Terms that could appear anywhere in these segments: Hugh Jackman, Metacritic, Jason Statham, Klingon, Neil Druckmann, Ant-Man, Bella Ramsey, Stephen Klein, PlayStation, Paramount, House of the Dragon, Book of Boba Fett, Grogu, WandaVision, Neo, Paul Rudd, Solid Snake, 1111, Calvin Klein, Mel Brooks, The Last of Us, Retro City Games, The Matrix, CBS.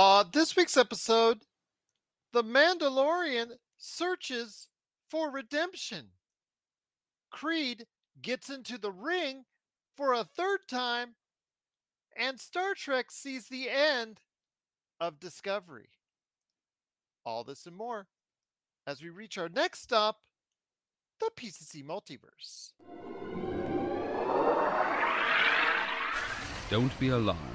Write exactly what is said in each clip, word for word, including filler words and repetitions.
Uh, this week's episode, The Mandalorian searches for redemption. Creed gets into the ring for a third time, and Star Trek sees the end of Discovery. All this and more as we reach our next stop, the P C C Multiverse. Don't be alarmed.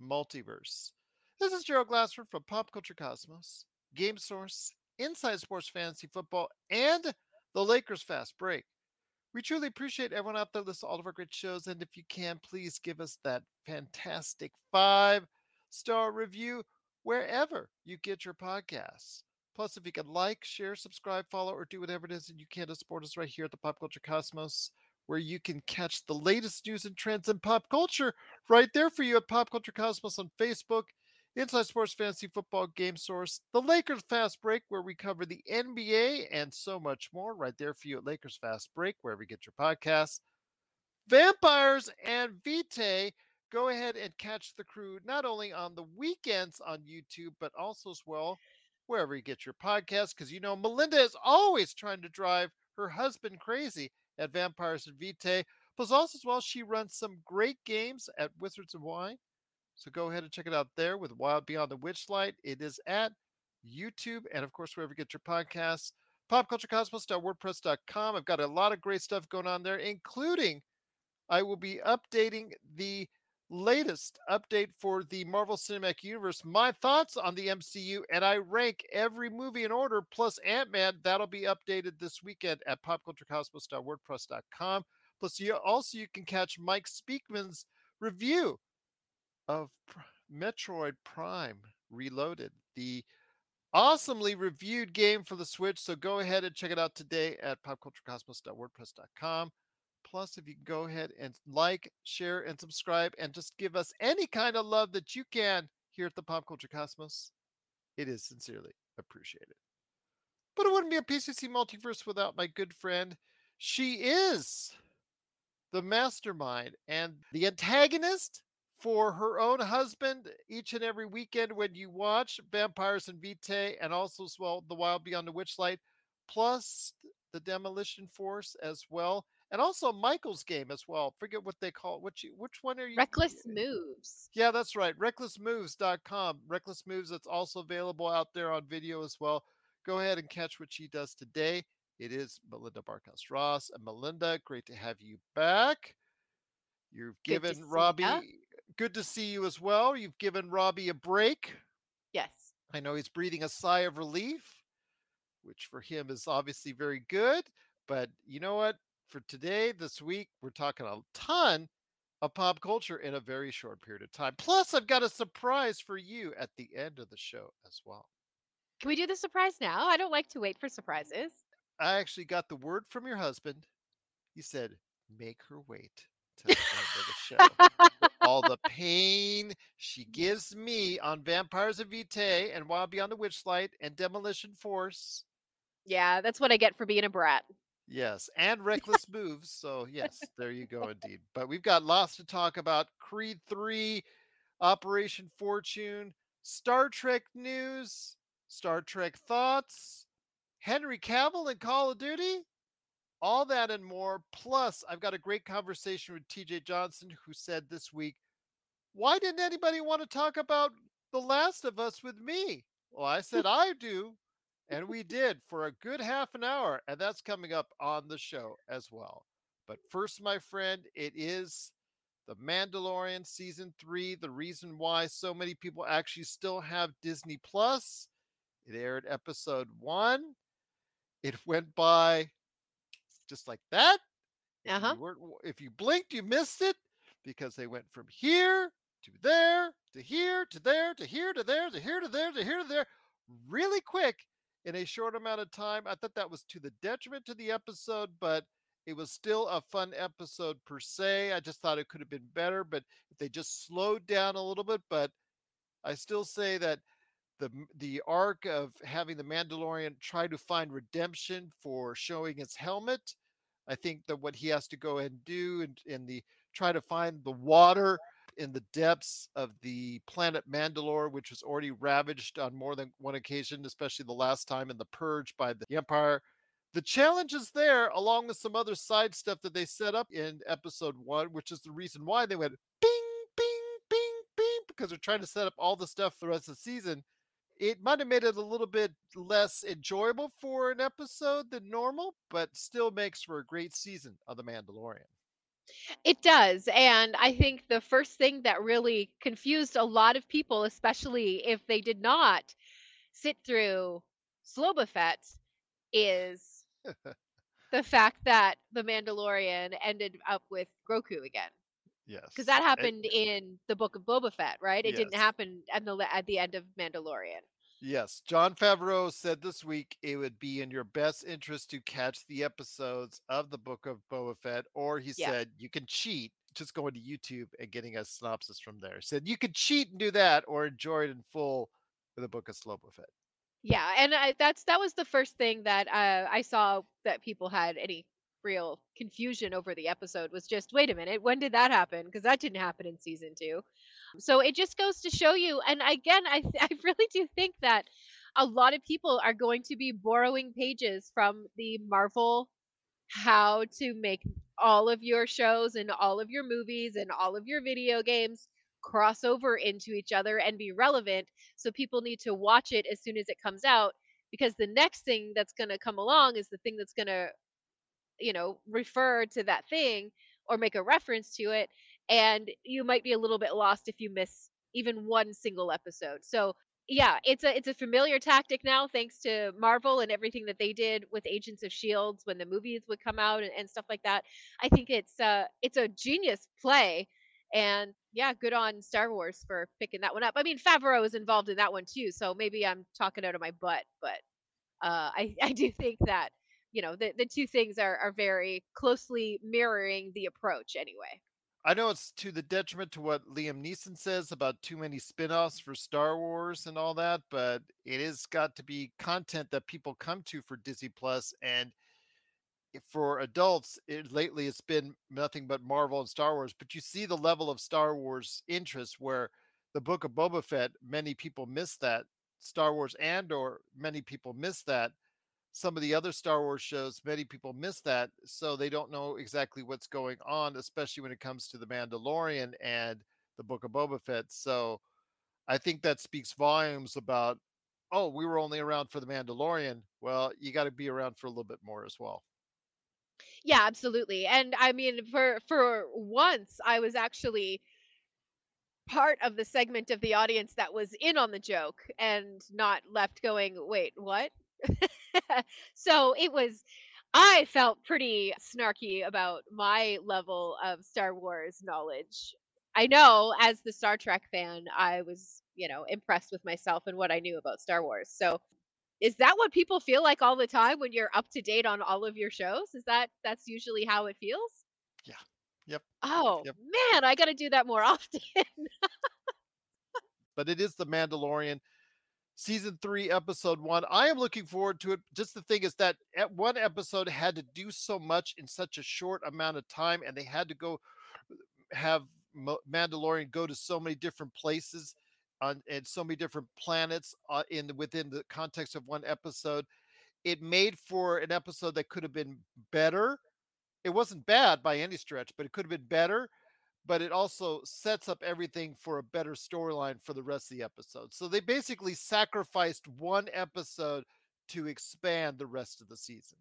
Multiverse. This is Gerald Glassford from Pop Culture Cosmos, Game Source, Inside Sports Fantasy Football, and the Lakers Fast Break. We truly appreciate everyone out there listening to all of our great shows, and if you can, please give us that fantastic five-star review wherever you get your podcasts. Plus, if you can like, share, subscribe, follow, or do whatever it is that you can to support us right here at the Pop Culture Cosmos, where you can catch the latest news and trends in pop culture right there for you at Pop Culture Cosmos on Facebook, Inside Sports Fantasy Football Game Source, the Lakers Fast Break, where we cover the N B A and so much more right there for you at Lakers Fast Break, wherever you get your podcasts. Vampires and Vitae, go ahead and catch the crew not only on the weekends on YouTube, but also as well wherever you get your podcasts, because you know Melinda is always trying to drive her husband crazy at Vampires and Vitae. Plus also as well, she runs some great games at Wizards and Wine. So go ahead and check it out there with Wild Beyond the Witchlight. It is at YouTube and, of course, wherever you get your podcasts, pop culture cosmos dot wordpress dot com. I've got a lot of great stuff going on there, including I will be updating the latest update for the Marvel Cinematic Universe, my thoughts on the M C U, and I rank every movie in order, plus Ant-Man. That'll be updated this weekend at pop culture cosmos dot wordpress dot com. Plus, you also you can catch Mike Speakman's review of Metroid Prime Reloaded, the awesomely reviewed game for the Switch. So go ahead and check it out today at pop culture cosmos dot wordpress dot com. Plus, if you can go ahead and like, share, and subscribe, and just give us any kind of love that you can here at the Pop Culture Cosmos, it is sincerely appreciated. But it wouldn't be a P C C Multiverse without my good friend. She is the mastermind and the antagonist for her own husband each and every weekend when you watch Vampires and Vitae, and also as well The Wild Beyond the Witchlight, plus the Demolition Force as well, and also Michael's game as well. Forget what they call it. Which, which one are you? Reckless Moves. Yeah, that's right. reckless moves dot com. Reckless Moves, that's also available out there on video as well. Go ahead and catch what she does today. It is Melinda Barkhouse-Ross. And Melinda, great to have you back. You've good given Robbie... You. Good to see you as well. You've given Robbie a break. Yes. I know he's breathing a sigh of relief, which for him is obviously very good. But you know what? For today, this week, we're talking a ton of pop culture in a very short period of time. Plus, I've got a surprise for you at the end of the show as well. Can we do the surprise now? I don't like to wait for surprises. I actually got the word from your husband. He said, make her wait till the end of the show. All the pain she gives me on Vampires of Vitae and Wild Beyond the Witchlight and Demolition Force. Yeah, that's what I get for being a brat. Yes, and Reckless Moves. So, yes, there you go indeed. But we've got lots to talk about. Creed three, Operation Fortune, Star Trek news, Star Trek thoughts, Henry Cavill and Call of Duty, all that and more. Plus, I've got a great conversation with T J Johnson, who said this week, why didn't anybody want to talk about The Last of Us with me? Well, I said, I do. And we did for a good half an hour, and that's coming up on the show as well. But first, my friend, it is The Mandalorian Season three, the reason why so many people actually still have Disney Plus. It aired episode one. It went by just like that. Uh-huh. If you, if you blinked, you missed it, because they went from here to there, to here, to there, to here, to there, to here, to there, to here, to there, really quick in a short amount of time. I thought that was to the detriment to the episode, but it was still a fun episode per se. I just thought it could have been better, but if they just slowed down a little bit. But I still say that the the arc of having the Mandalorian try to find redemption for showing his helmet, I think that what he has to go and do and, and the try to find the water in the depths of the planet Mandalore, which was already ravaged on more than one occasion, especially the last time in the Purge by the Empire. The challenge is there, along with some other side stuff that they set up in episode one, which is the reason why they went bing, bing, bing, bing, because they're trying to set up all the stuff for the rest of the season. It might have made it a little bit less enjoyable for an episode than normal, but still makes for a great season of The Mandalorian. It does. And I think the first thing that really confused a lot of people, especially if they did not sit through Slobofett, is the fact that The Mandalorian ended up with Grogu again. Yes. Because that happened it, in the Book of Boba Fett, right? It yes. didn't happen at the, at the end of Mandalorian. Yes. Jon Favreau said this week it would be in your best interest to catch the episodes of the Book of Boba Fett, or he yeah. said you can cheat, just going to YouTube and getting a synopsis from there. He said you could cheat and do that, or enjoy it in full with the Book of Slobofett. Yeah, and I, that's that was the first thing that uh, I saw that people had any real confusion over the episode was just, wait a minute, when did that happen? Because that didn't happen in season two. So it just goes to show you. And again, I th- I really do think that a lot of people are going to be borrowing pages from the Marvel, how to make all of your shows and all of your movies and all of your video games cross over into each other and be relevant. So people need to watch it as soon as it comes out, because the next thing that's going to come along is the thing that's going to, you know, refer to that thing or make a reference to it. And you might be a little bit lost if you miss even one single episode. So yeah, it's a, it's a familiar tactic now, thanks to Marvel and everything that they did with Agents of Shields when the movies would come out and, and stuff like that. I think it's uh it's a genius play. And yeah, good on Star Wars for picking that one up. I mean, Favreau is involved in that one too, so maybe I'm talking out of my butt, but uh, I, I do think that, you know, the, the two things are, are very closely mirroring the approach anyway. I know it's to the detriment to what Liam Neeson says about too many spinoffs for Star Wars and all that, but it has got to be content that people come to for Disney Plus, and for adults, it, lately it's been nothing but Marvel and Star Wars. But you see the level of Star Wars interest where the Book of Boba Fett, many people miss that. Star Wars Andor, many people miss that. Some of the other Star Wars shows, many people miss that. So they don't know exactly what's going on, especially when it comes to The Mandalorian and the Book of Boba Fett. So I think that speaks volumes about, oh, we were only around for The Mandalorian. Well, you got to be around for a little bit more as well. Yeah, absolutely. And I mean, for for once, I was actually part of the segment of the audience that was in on the joke and not left going, wait, what? So it was, I felt pretty snarky about my level of Star Wars knowledge. I know, as the Star Trek fan, I was, you know, impressed with myself and what I knew about Star Wars. So is that what people feel like all the time when you're up to date on all of your shows? Is that that's usually how it feels? Yeah. Yep. Oh, yep. Man, I got to do that more often. But it is The Mandalorian season three, episode one. I am looking forward to it. Just the thing is that at one episode had to do so much in such a short amount of time, and they had to go have Mandalorian go to so many different places on and so many different planets uh, in within the context of one episode. It made for an episode that could have been better. It wasn't bad by any stretch, but it could have been better. But it also sets up everything for a better storyline for the rest of the episode. So they basically sacrificed one episode to expand the rest of the season.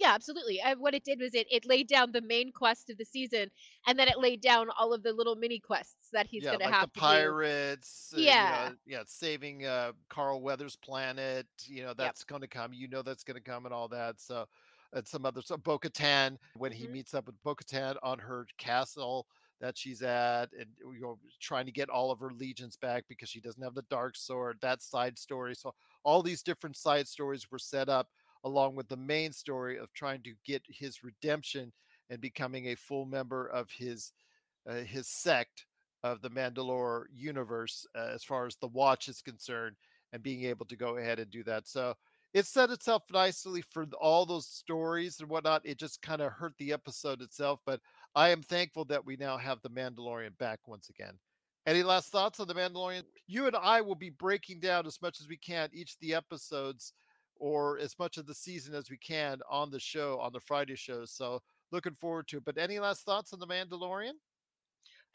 Yeah, absolutely. And what it did was it, it laid down the main quest of the season, and then it laid down all of the little mini quests that he's yeah, going like to have to do. Yeah, like the pirates. Yeah. You know, yeah, saving uh, Carl Weathers' planet. You know, that's yep. going to come. You know that's going to come and all that. So, and some other stuff. So Bo-Katan, when mm-hmm. he meets up with Bo-Katan on her castle, that she's at, and you know, trying to get all of her legions back because she doesn't have the dark sword, that side story. So all these different side stories were set up along with the main story of trying to get his redemption and becoming a full member of his uh, his sect of the Mandalore universe, uh, as far as the Watch is concerned, and being able to go ahead and do that. So it set itself nicely for all those stories and whatnot. It just kind of hurt the episode itself, but I am thankful that we now have the Mandalorian back once again. Any last thoughts on the Mandalorian? You and I will be breaking down as much as we can each of the episodes, or as much of the season as we can, on the show, on the Friday show. So looking forward to it. But any last thoughts on the Mandalorian?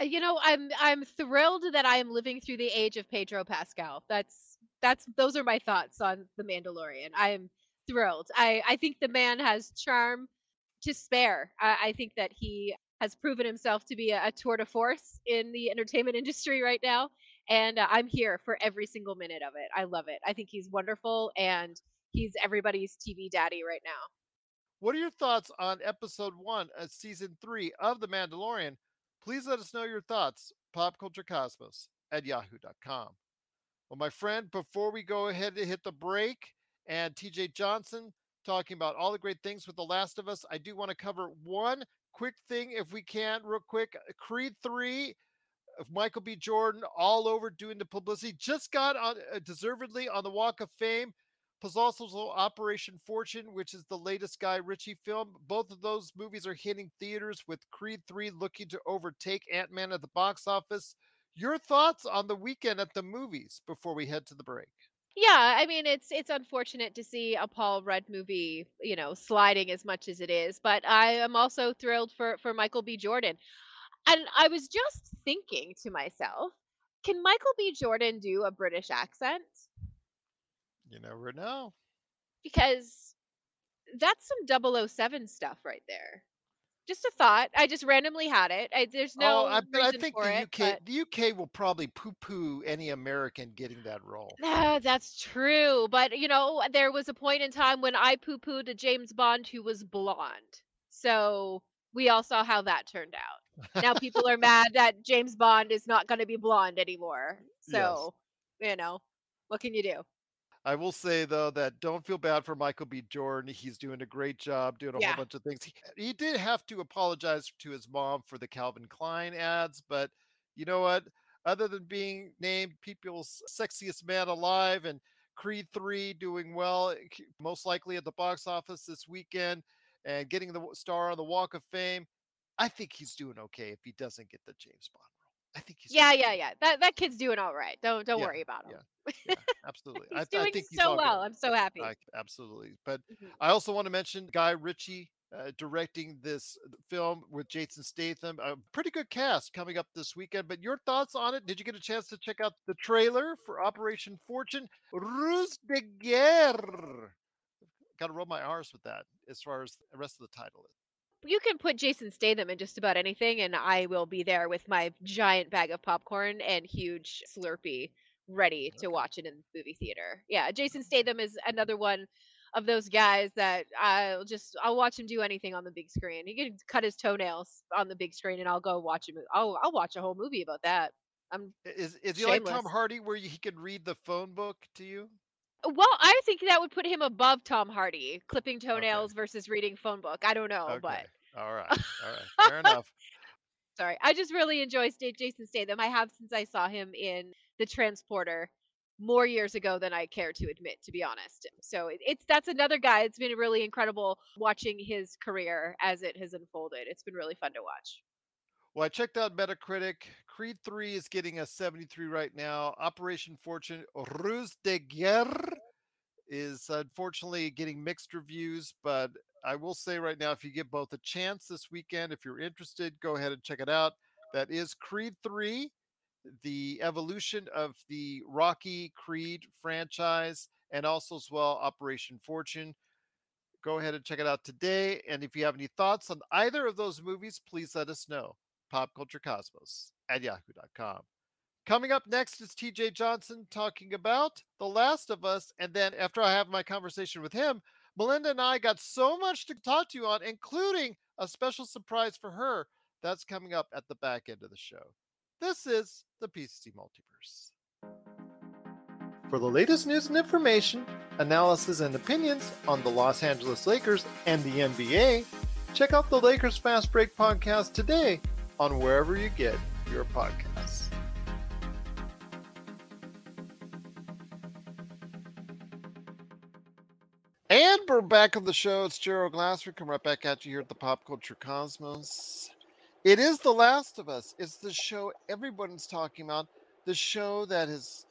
You know, I'm I'm thrilled that I am living through the age of Pedro Pascal. That's that's those are my thoughts on the Mandalorian. I am thrilled. I, I think the man has charm to spare. I, I think that he has proven himself to be a, a tour de force in the entertainment industry right now, and uh, I'm here for every single minute of it. I love it. I think he's wonderful, and he's everybody's T V daddy right now. What are your thoughts on episode one of season three of The Mandalorian? Please let us know your thoughts, popculturecosmos at yahoo dot com. Well, my friend, before we go ahead and hit the break, and T J Johnson talking about all the great things with The Last of Us, I do want to cover one quick thing, if we can, real quick. Creed three, Michael B. Jordan, all over doing the publicity, just got on, uh, deservedly on the Walk of Fame. Plus also Operation Fortune, which is the latest Guy Ritchie film. Both of those movies are hitting theaters, with Creed three looking to overtake Ant-Man at the box office. Your thoughts on the weekend at the movies before we head to the break? Yeah, I mean, it's it's unfortunate to see a Paul Rudd movie, you know, sliding as much as it is. But I am also thrilled for, for Michael B. Jordan. And I was just thinking to myself, can Michael B. Jordan do a British accent? You never know. Because that's some double oh seven stuff right there. Just a thought. I just randomly had it. I, there's no oh, I, reason I think for the U K, it. But... the U K will probably poo-poo any American getting that role. No, that's true. But, you know, there was a point in time when I poo-pooed a James Bond who was blonde. So we all saw how that turned out. Now people are mad that James Bond is not going to be blonde anymore. So, yes. You know, what can you do? I will say, though, that don't feel bad for Michael B. Jordan. He's doing a great job, doing a yeah. whole bunch of things. He, he did have to apologize to his mom for the Calvin Klein ads, but you know what? Other than being named People's Sexiest Man Alive and Creed three doing well, most likely at the box office this weekend, and getting the star on the Walk of Fame, I think he's doing okay if he doesn't get the James Bond. I think he's yeah, yeah, yeah. That that kid's doing all right. Don't don't yeah, worry about him. Yeah, yeah, absolutely. he's I, doing I think he's so well. Good. I'm so happy. I, absolutely. But mm-hmm. I also want to mention Guy Ritchie uh, directing this film with Jason Statham. A pretty good cast coming up this weekend. But your thoughts on it? Did you get a chance to check out the trailer for Operation Fortune: Ruse De Guerre? Got to roll my R's with that as far as the rest of the title is. You can put Jason Statham in just about anything, and I will be there with my giant bag of popcorn and huge Slurpee ready to watch it in the movie theater. Yeah, Jason Statham is another one of those guys that I'll just, I'll watch him do anything on the big screen. He can cut his toenails on the big screen, and I'll go watch him. I'll, I'll watch a whole movie about that. I'm is is he shameless. Like Tom Hardy, where he can read the phone book to you? Well, I think that would put him above Tom Hardy, clipping toenails okay. versus reading phone book. I don't know, okay. but all right, all right, fair enough. Sorry, I just really enjoy Jason Statham. I have since I saw him in The Transporter more years ago than I care to admit, to be honest. So it's that's another guy. It's been really incredible watching his career as it has unfolded. It's been really fun to watch. Well, I checked out Metacritic. Creed three is getting a seventy-three right now. Operation Fortune: Ruse de Guerre is unfortunately getting mixed reviews, but I will say right now, if you give both a chance this weekend, if you're interested, go ahead and check it out. That is Creed three, the evolution of the Rocky Creed franchise, and also as well Operation Fortune. Go ahead and check it out today. And if you have any thoughts on either of those movies, please let us know. popculturecosmos at yahoo dot com. Coming up next is T J Johnson talking about The Last of Us. And then after I have my conversation with him, Melinda and I got so much to talk to you on, including a special surprise for her That's coming up at the back end of the show. This is the P C Multiverse. For the latest news and information, analysis and opinions on the Los Angeles Lakers and the N B A, check out the Lakers Fast Break podcast today on wherever you get your podcasts. And we're back on the show. It's Gerald Glassford. Come right back at you here at the Pop Culture Cosmos. It is The Last of Us. It's the show everyone's talking about. The show that has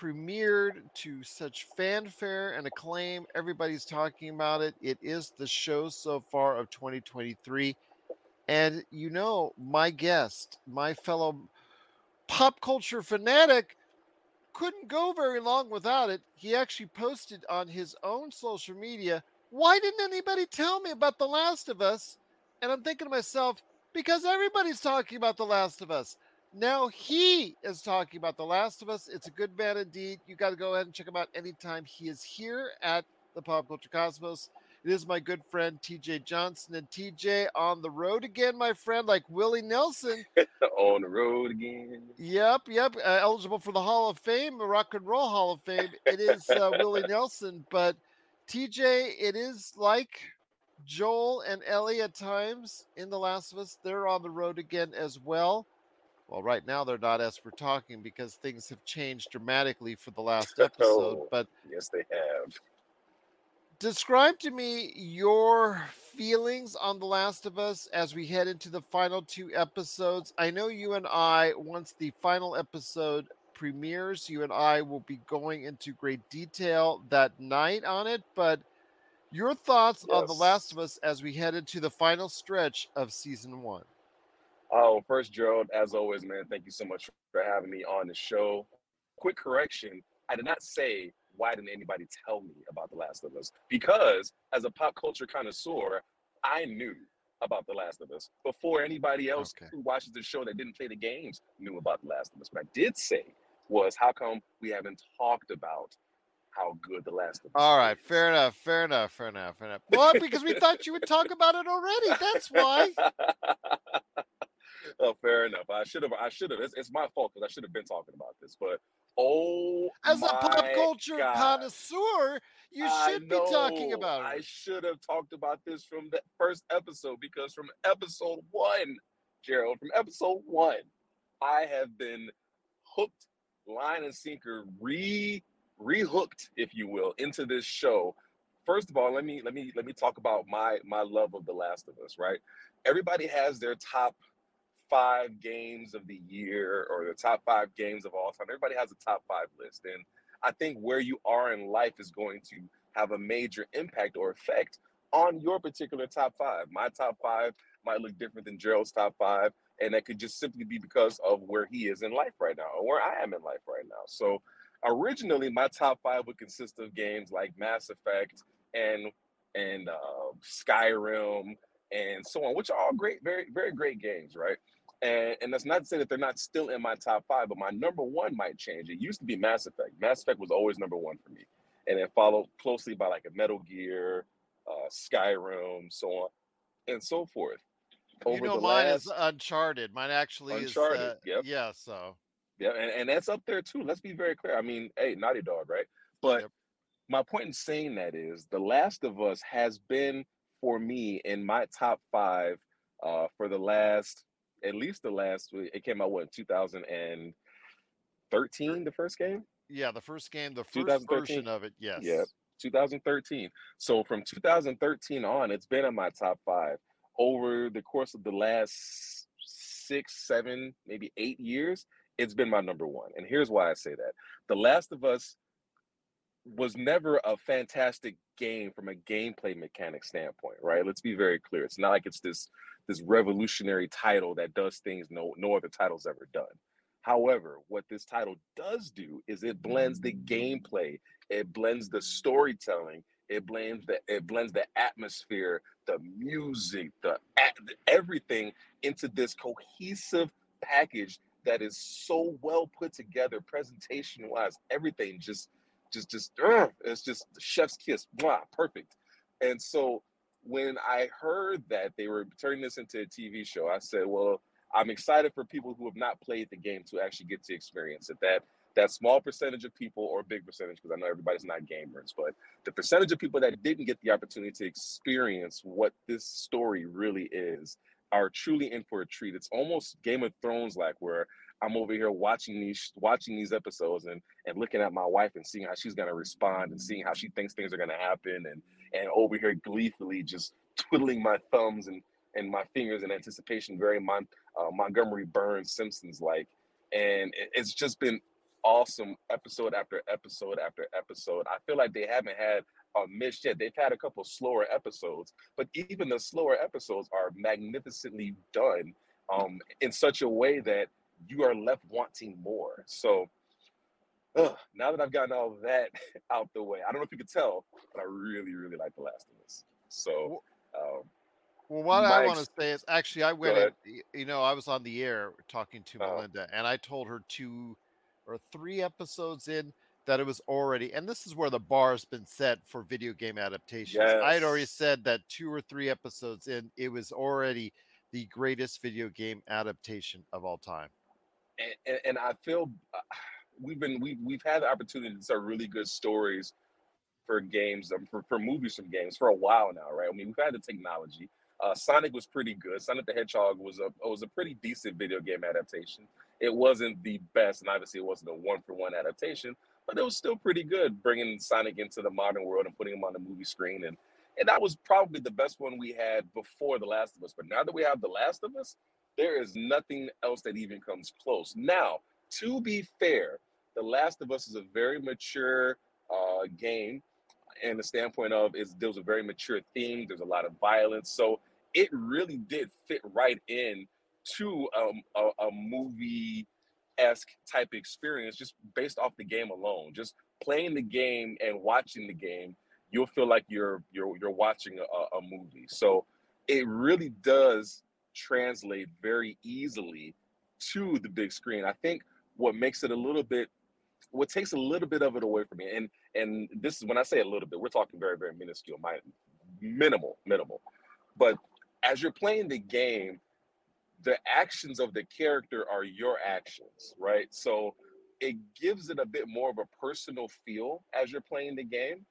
premiered to such fanfare and acclaim. Everybody's talking about it. It is the show so far of twenty twenty-three. And you know, my guest, my fellow pop culture fanatic, couldn't go very long without it. He actually posted on his own social media, why didn't anybody tell me about The Last of Us? And I'm thinking to myself, because everybody's talking about The Last of Us. Now he is talking about The Last of Us. It's a good man indeed. You got to go ahead and check him out anytime he is here at the Pop Culture Cosmos. It is my good friend, T J Johnson. And T J, on the road again, my friend, like Willie Nelson. On the road again. Yep, yep. Uh, eligible for the Hall of Fame, the Rock and Roll Hall of Fame. It is uh, Willie Nelson. But, T J, it is like Joel and Ellie at times in The Last of Us. They're on the road again as well. Well, right now they're not as we're talking because things have changed dramatically for the last episode. Oh, but yes, they have. Describe to me your feelings on The Last of Us as we head into the final two episodes. I know you and I, once the final episode premieres, you and I will be going into great detail that night on it, but your thoughts yes. on The Last of Us as we head into the final stretch of season one. Oh, first, Gerald, as always, man, thank you so much for having me on the show. Quick correction. I did not say, why didn't anybody tell me about The Last of Us? Because as a pop culture connoisseur, I knew about The Last of Us before anybody else okay. who watches the show that didn't play the games knew about The Last of Us. What I did say was, how come we haven't talked about how good The Last of Us All right, is? fair enough, fair enough, fair enough, fair enough. Well, because we thought you would talk about it already. That's why. Oh, fair enough. I should have. I should have. It's, it's my fault because I should have been talking about this. But oh, as my a pop culture God. connoisseur, you should know, be talking about it. I should have talked about this from the first episode because from episode one, Gerald, from episode one, I have been hooked, line and sinker, re rehooked, if you will, into this show. First of all, let me let me let me talk about my my love of The Last of Us. Right, everybody has their top five games of the year or the top five games of all time. Everybody has a top five list. And I think where you are in life is going to have a major impact or effect on your particular top five. My top five might look different than Gerald's top five. And that could just simply be because of where he is in life right now or where I am in life right now. So originally my top five would consist of games like Mass Effect and, and uh, Skyrim and so on, which are all great, very, very great games, right? And, and that's not to say that they're not still in my top five, but my number one might change. It used to be Mass Effect. Mass Effect was always number one for me. And then followed closely by like a Metal Gear, uh, Skyrim, so on and so forth. Over you know, the mine last... is Uncharted. Mine actually Uncharted, is. Uh, yep. Yeah, so. Yeah, and, and that's up there too. Let's be very clear. I mean, hey, Naughty Dog, right? But yep. my point in saying that is The Last of Us has been, for me, in my top five uh, for the last, at least the last, it came out, what, two thousand thirteen, the first game? Yeah, the first game, the first version of it, yes. Yeah, two thousand thirteen. So from two thousand thirteen on, it's been in my top five. Over the course of the last six, seven, maybe eight years, it's been my number one. And here's why I say that. The Last of Us was never a fantastic game from a gameplay mechanic standpoint, right? Let's be very clear. It's not like it's this this revolutionary title that does things no no other title's ever done. However, what this title does do is it blends the gameplay, it blends the storytelling, it blends the it blends the atmosphere, the music, the everything into this cohesive package that is so well put together, presentation-wise, everything just Just, just, uh, it's just chef's kiss, blah, perfect. And so when I heard that they were turning this into a T V show, I said, well, I'm excited for people who have not played the game to actually get to experience it. That that small percentage of people, or big percentage, because I know everybody's not gamers, but the percentage of people that didn't get the opportunity to experience what this story really is are truly in for a treat. It's almost Game of Thrones-like, where I'm over here watching these watching these episodes and and looking at my wife and seeing how she's going to respond and seeing how she thinks things are going to happen, and and over here gleefully just twiddling my thumbs and and my fingers in anticipation, very Mon- uh, Montgomery Burns Simpsons-like. And it, it's just been awesome episode after episode after episode. I feel like they haven't had a miss yet. They've had a couple slower episodes, but even the slower episodes are magnificently done um, in such a way that you are left wanting more. So uh, now that I've gotten all that out the way, I don't know if you could tell, but I really, really like The Last of Us. So... Um, Well, what My I want to ex- say is, actually, I went in, you know, I was on the air talking to uh-huh. Melinda, and I told her two or three episodes in that it was already, and this is where the bar has been set for video game adaptations. Yes. I had already said that two or three episodes in, it was already the greatest video game adaptation of all time. And, and, and I feel uh, we've been, we, we've had the opportunity to tell really good stories for games, um, for, for movies from games for a while now, right? I mean, we've had the technology. Uh, Sonic was pretty good. Sonic the Hedgehog was a was a pretty decent video game adaptation. It wasn't the best, and obviously it wasn't a one-for-one adaptation, but it was still pretty good, bringing Sonic into the modern world and putting him on the movie screen. And, and that was probably the best one we had before The Last of Us. But now that we have The Last of Us, there is nothing else that even comes close. Now, to be fair, The Last of Us is a very mature uh, game, and the standpoint of is there was a very mature theme. There's a lot of violence. So it really did fit right in to um, a, a movie-esque type of experience, just based off the game alone. Just playing the game and watching the game, you'll feel like you're you're you're watching a, a movie. So it really does translate very easily to the big screen. I think what makes it a little bit, what takes a little bit of it away from me, and and this is when I say a little bit, we're talking very, very minuscule, my, minimal, minimal. But as you're playing the game, the actions of the character are your actions, right? So it gives it a bit more of a personal feel as you're playing the game.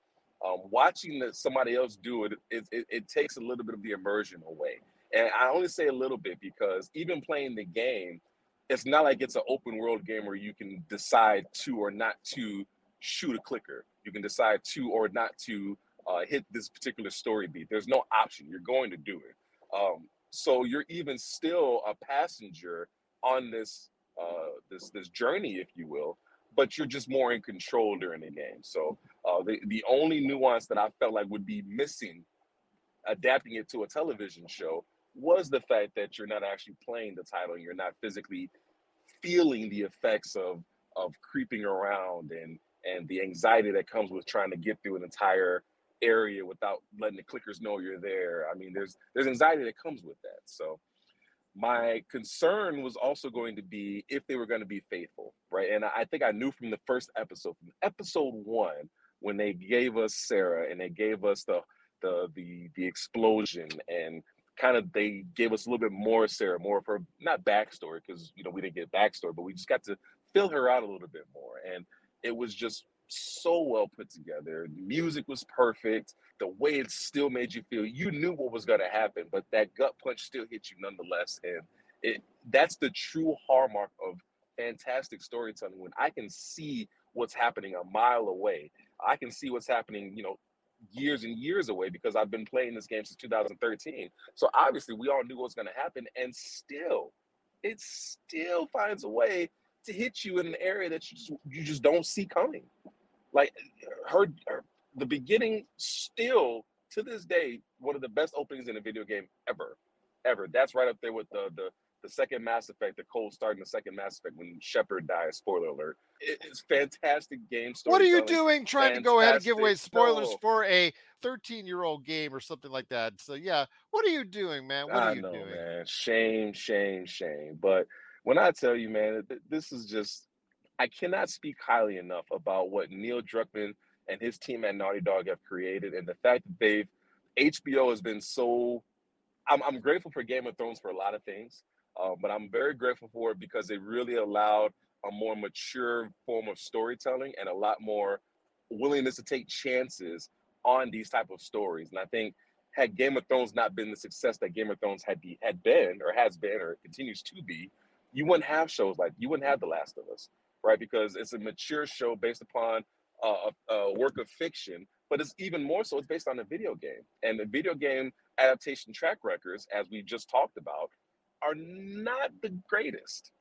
Um, watching the, somebody else do it it, it, it takes a little bit of the immersion away. And I only say a little bit because even playing the game, it's not like it's an open world game where you can decide to or not to shoot a clicker. You can decide to or not to uh, hit this particular story beat. There's no option. You're going to do it. Um, so you're even still a passenger on this uh, this this journey, if you will, but you're just more in control during the game. So uh, the, the only nuance that I felt like would be missing adapting it to a television show was the fact that you're not actually playing the title, and you're not physically feeling the effects of of creeping around and and the anxiety that comes with trying to get through an entire area without letting the clickers know you're there. I mean, there's there's anxiety that comes with that. So my concern was also going to be if they were going to be faithful, right? And I think I knew from the first episode, from episode one, when they gave us Sarah and they gave us the the the, the explosion, and kind of they gave us a little bit more Sarah, more of her, not backstory, because, you know, we didn't get backstory, but we just got to fill her out a little bit more. And it was just so well put together. The music was perfect. The way it still made you feel, you knew what was going to happen, but that gut punch still hit you nonetheless. And it that's the true hallmark of fantastic storytelling. When I can see what's happening a mile away, I can see what's happening, you know, years and years away, because I've been playing this game since two thousand thirteen. So obviously we all knew what was going to happen, and still, it still finds a way to hit you in an area that you just, you just don't see coming. Like her, her, the beginning, still to this day, one of the best openings in a video game ever, ever. That's right up there with the the, the second Mass Effect, the cold start in the second Mass Effect when Shepard dies. Spoiler alert! It, it's fantastic game story. What are you doing trying fantastic to go ahead and give away spoilers for a thirteen-year-old game or something like that? So yeah, what are you doing, man? What are I you know, doing? Man. Shame, shame, shame. But when I tell you, man, this is just, I cannot speak highly enough about what Neil Druckmann and his team at Naughty Dog have created, and the fact that they've H B O has been so, I'm, I'm grateful for Game of Thrones for a lot of things, uh, but I'm very grateful for it because it really allowed a more mature form of storytelling and a lot more willingness to take chances on these type of stories. And I think had Game of Thrones not been the success that Game of Thrones had, be, had been or has been or continues to be, you wouldn't have shows like, you wouldn't have The Last of Us, right? Because it's a mature show based upon uh, a, a work of fiction, but it's even more so, it's based on a video game. And the video game adaptation track records, as we just talked about, are not the greatest.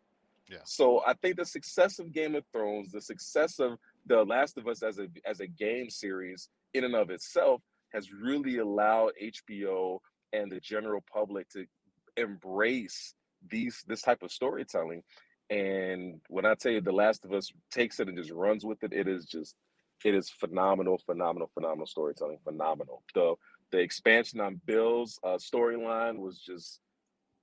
Yeah. So I think the success of Game of Thrones, the success of The Last of Us as a as a game series in and of itself has really allowed H B O and the general public to embrace these this type of storytelling. And when I tell you The Last of Us takes it and just runs with it, it is just, it is phenomenal, phenomenal, phenomenal storytelling, phenomenal. The the expansion on Bill's uh, storyline was just,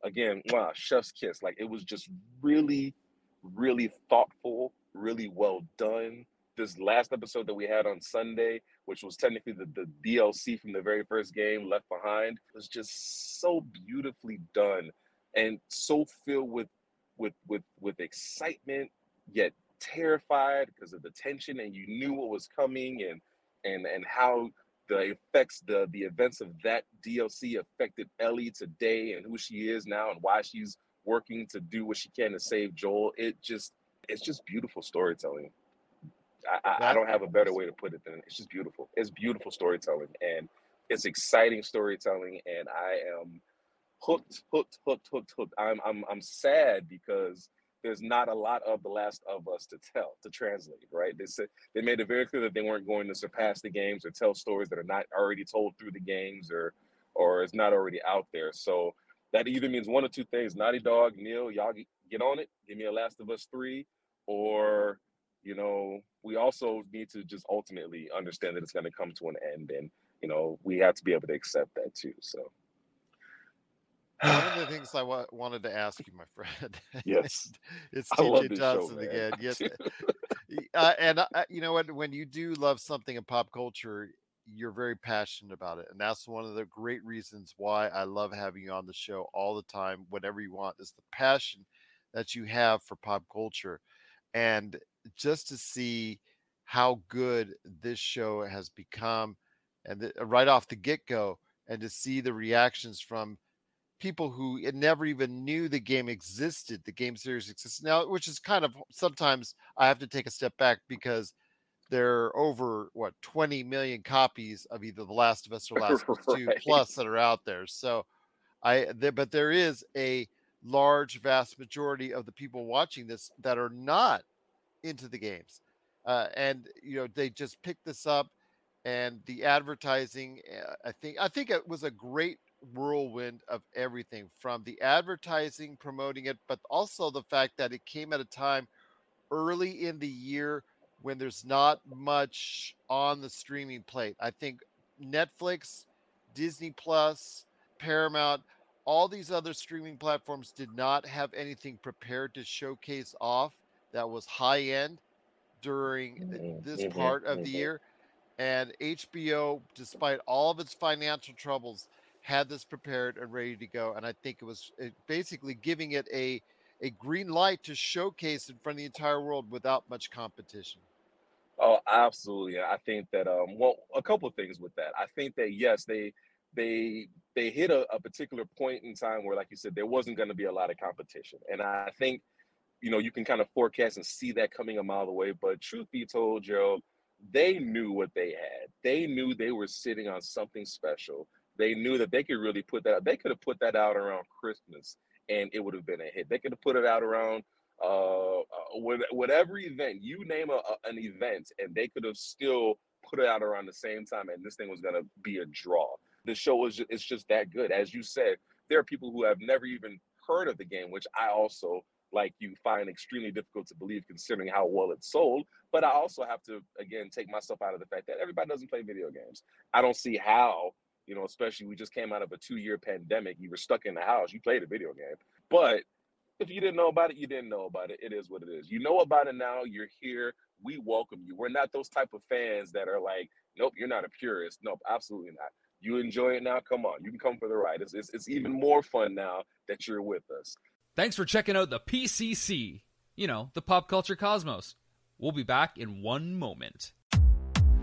again, wow, chef's kiss. Like, it was just really, really thoughtful, really well done. This last episode that we had on Sunday, which was technically the, the D L C from the very first game, Left Behind, was just so beautifully done and so filled with with with with excitement, yet terrified because of the tension, and you knew what was coming, and and and how the effects, the the events of that D L C affected Ellie today and who she is now and why she's working to do what she can to save Joel. It just, it's just beautiful storytelling. I, I don't have a better way to put it than it's just beautiful. It's beautiful storytelling, and it's exciting storytelling. And I am hooked, hooked, hooked, hooked, hooked. I'm, I'm, I'm sad because there's not a lot of The Last of Us to tell, to translate. Right? They said, they made it very clear that they weren't going to surpass the games or tell stories that are not already told through the games, or, or it's not already out there. So that either means one of two things: Naughty Dog, Neil, y'all get on it, give me a Last of Us three, or, you know, we also need to just ultimately understand that it's going to come to an end, and, you know, we have to be able to accept that too. So one of the things I wa- wanted to ask you, my friend, yes, it's T J Johnson show, again. Yes. uh, and uh, you know what, when you do love something in pop culture, you're very passionate about it. And that's one of the great reasons why I love having you on the show all the time, whenever you want, is the passion that you have for pop culture. And just to see how good this show has become, and the, right off the get-go, and to see the reactions from people who never even knew the game existed, the game series existed now, which is kind of, sometimes I have to take a step back because there are over, what, twenty million copies of either The Last of Us or Last of Us two plus that are out there. So I, th- but there is a large, vast majority of the people watching this that are not into the games, uh, and you know, they just picked this up, and the advertising, I think I think it was a great whirlwind of everything, from the advertising promoting it, but also the fact that it came at a time early in the year when there's not much on the streaming plate. I think Netflix, Disney Plus, Paramount, all these other streaming platforms did not have anything prepared to showcase off that was high end during this mm-hmm. part of mm-hmm. the year. And H B O, despite all of its financial troubles, had this prepared and ready to go. And I think it was basically giving it a, a green light to showcase in front of the entire world without much competition. Oh, absolutely. I think that, um, well, a couple of things with that. I think that, yes, they, they, they hit a, a particular point in time where, like you said, there wasn't going to be a lot of competition. And I think, you know, you can kind of forecast and see that coming a mile away. But truth be told, Gerald, they knew what they had. They knew they were sitting on something special. They knew that they could really put that out. They could have put that out around Christmas, and it would have been a hit. They could have put it out around uh, whatever event. You name a, an event, and they could have still put it out around the same time, and this thing was going to be a draw. The show was just, it's just that good. As you said, there are people who have never even heard of the game, which I also, like you, find extremely difficult to believe considering how well it's sold. But I also have to, again, take myself out of the fact that everybody doesn't play video games. I don't see how, you know, especially we just came out of a two-year pandemic. You were stuck in the house. You played a video game. But if you didn't know about it, you didn't know about it. It is what it is. You know about it now. You're here. We welcome you. We're not those type of fans that are like, nope, you're not a purist. Nope, absolutely not. You enjoy it now? Come on, you can come for the ride. It's, it's, it's even more fun now that you're with us. Thanks for checking out the P C C, you know, the Pop Culture Cosmos. We'll be back in one moment.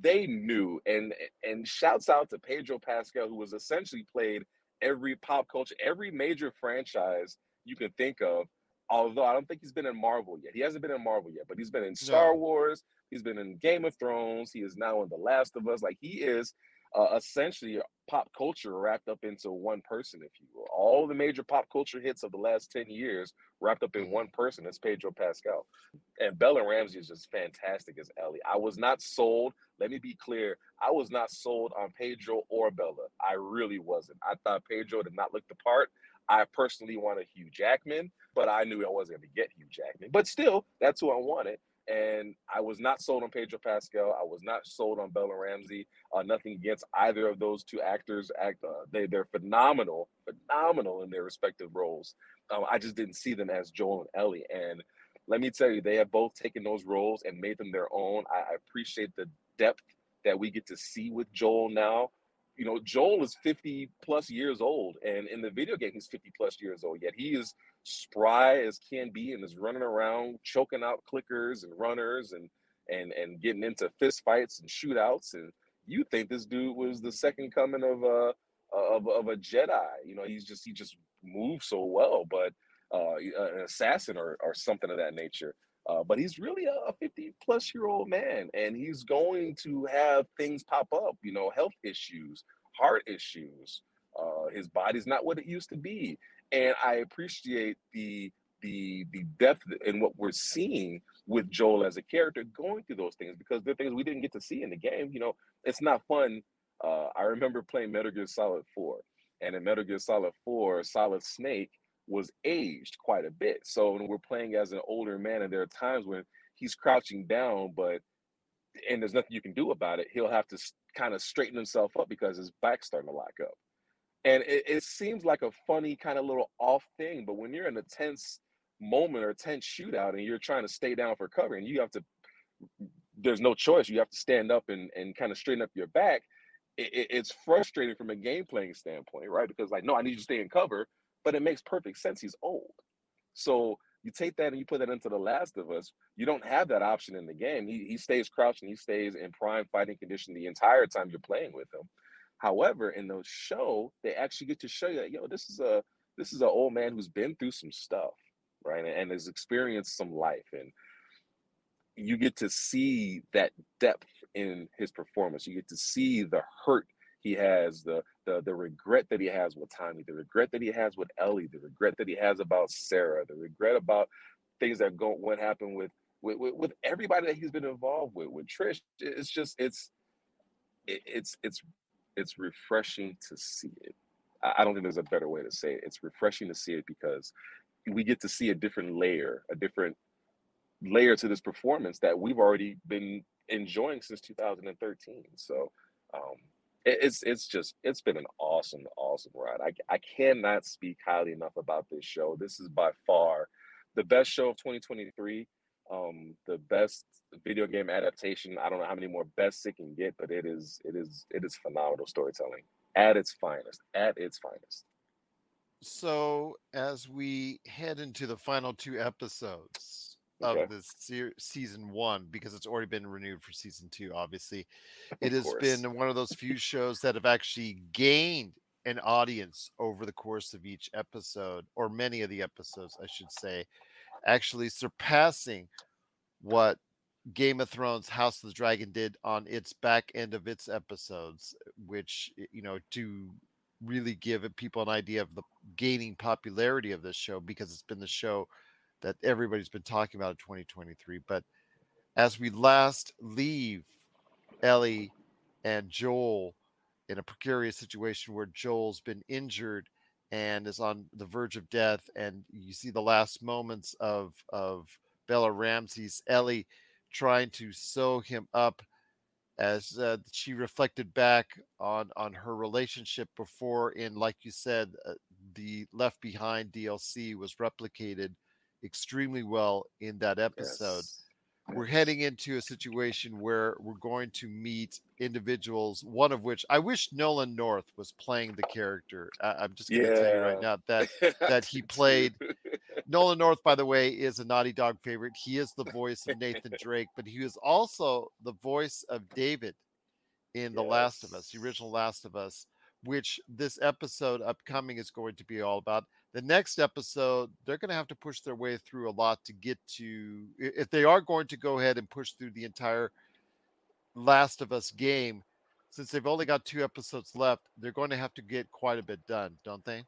they knew, and and shouts out to Pedro Pascal, who was essentially played every pop culture, every major franchise you can think of, although I don't think he's been in Marvel yet. He hasn't been in Marvel yet, but he's been in Star no. Wars. He's been in Game of Thrones. He is now in The Last of Us. Like, he is uh, essentially pop culture wrapped up into one person, if you will. All the major pop culture hits of the last ten years wrapped up in one person. That's Pedro Pascal. And Bella Ramsey is just fantastic as Ellie. I was not sold. Let me be clear. I was not sold on Pedro or Bella. I really wasn't. I thought Pedro did not look the part. I personally wanted Hugh Jackman, but I knew I wasn't going to get Hugh Jackman. But still, that's who I wanted. And I was not sold on Pedro Pascal. I was not sold on Bella Ramsey. Uh, nothing against either of those two actors. Act, uh, they, they're phenomenal, phenomenal in their respective roles. Um, I just didn't see them as Joel and Ellie. And let me tell you, they have both taken those roles and made them their own. I, I appreciate the depth that we get to see with Joel now. You know, Joel is fifty plus years old, and in the video game, he's fifty plus years old, yet he is spry as can be and is running around choking out clickers and runners and and and getting into fist fights and shootouts. And you think this dude was the second coming of a of, of a Jedi. You know, he's just he just moves so well, but uh, an assassin or, or something of that nature. Uh, but he's really a fifty plus year old man, and he's going to have things pop up, you know, health issues, heart issues. Uh, his body's not what it used to be. And I appreciate the, the, the depth in what we're seeing with Joel as a character going through those things, because they're things we didn't get to see in the game. You know, it's not fun. Uh, I remember playing Metal Gear Solid four, and in Metal Gear Solid four, Solid Snake was aged quite a bit. So when we're playing as an older man, and there are times when he's crouching down, but and there's nothing you can do about it, he'll have to kind of straighten himself up because his back's starting to lock up. And it, it seems like a funny kind of little off thing, but when you're in a tense moment or a tense shootout and you're trying to stay down for cover, and you have to, there's no choice, you have to stand up and, and kind of straighten up your back, it, it, it's frustrating from a game playing standpoint, right? Because like, no, I need you to stay in cover, but it makes perfect sense. He's old. So you take that and you put that into The Last of Us. You don't have that option in the game. He, he stays crouched and he stays in prime fighting condition the entire time you're playing with him. However, in the show, they actually get to show you that, yo, this is a this is an old man who's been through some stuff, right? And, and has experienced some life. And you get to see that depth in his performance. You get to see the hurt he has, the, the the regret that he has with Tommy, the regret that he has with Ellie, the regret that he has about Sarah, the regret about things that go what happened with with, with, with everybody that he's been involved with, with Trish. It's just it's it, it's it's it's refreshing to see it. I don't think there's a better way to say it. It's refreshing to see it because we get to see a different layer, a different layer to this performance that we've already been enjoying since two thousand thirteen. So um It's it's just, it's been an awesome, awesome ride. I, I cannot speak highly enough about this show. This is by far the best show of twenty twenty-three, um, the best video game adaptation. I don't know how many more bests it can get, but it is, it is, it is phenomenal storytelling at its finest, at its finest. So as we head into the final two episodes okay. of this se- season one, because it's already been renewed for season two, obviously. It has been one of those few shows that have actually gained an audience over the course of each episode, or many of the episodes, I should say, actually surpassing what Game of Thrones House of the Dragon did on its back end of its episodes, which, you know, to really give people an idea of the gaining popularity of this show, because it's been the show that everybody's been talking about in twenty twenty-three. But as we last leave Ellie and Joel in a precarious situation where Joel's been injured and is on the verge of death. And you see the last moments of, of Bella Ramsey's Ellie trying to sew him up as uh, she reflected back on, on her relationship before in, like you said, uh, the Left Behind D L C was replicated extremely well in that episode. Yes. We're heading into a situation where we're going to meet individuals, one of which I wish Nolan North was playing the character. Uh, I'm just going to yeah. tell you right now that that he played. Nolan North, by the way, is a Naughty Dog favorite. He is the voice of Nathan Drake, but he was also the voice of David in yes. The Last of Us, the original Last of Us, which this episode upcoming is going to be all about. The next episode, they're going to have to push their way through a lot to get to, if they are going to go ahead and push through the entire Last of Us game, since they've only got two episodes left, they're going to have to get quite a bit done, don't they?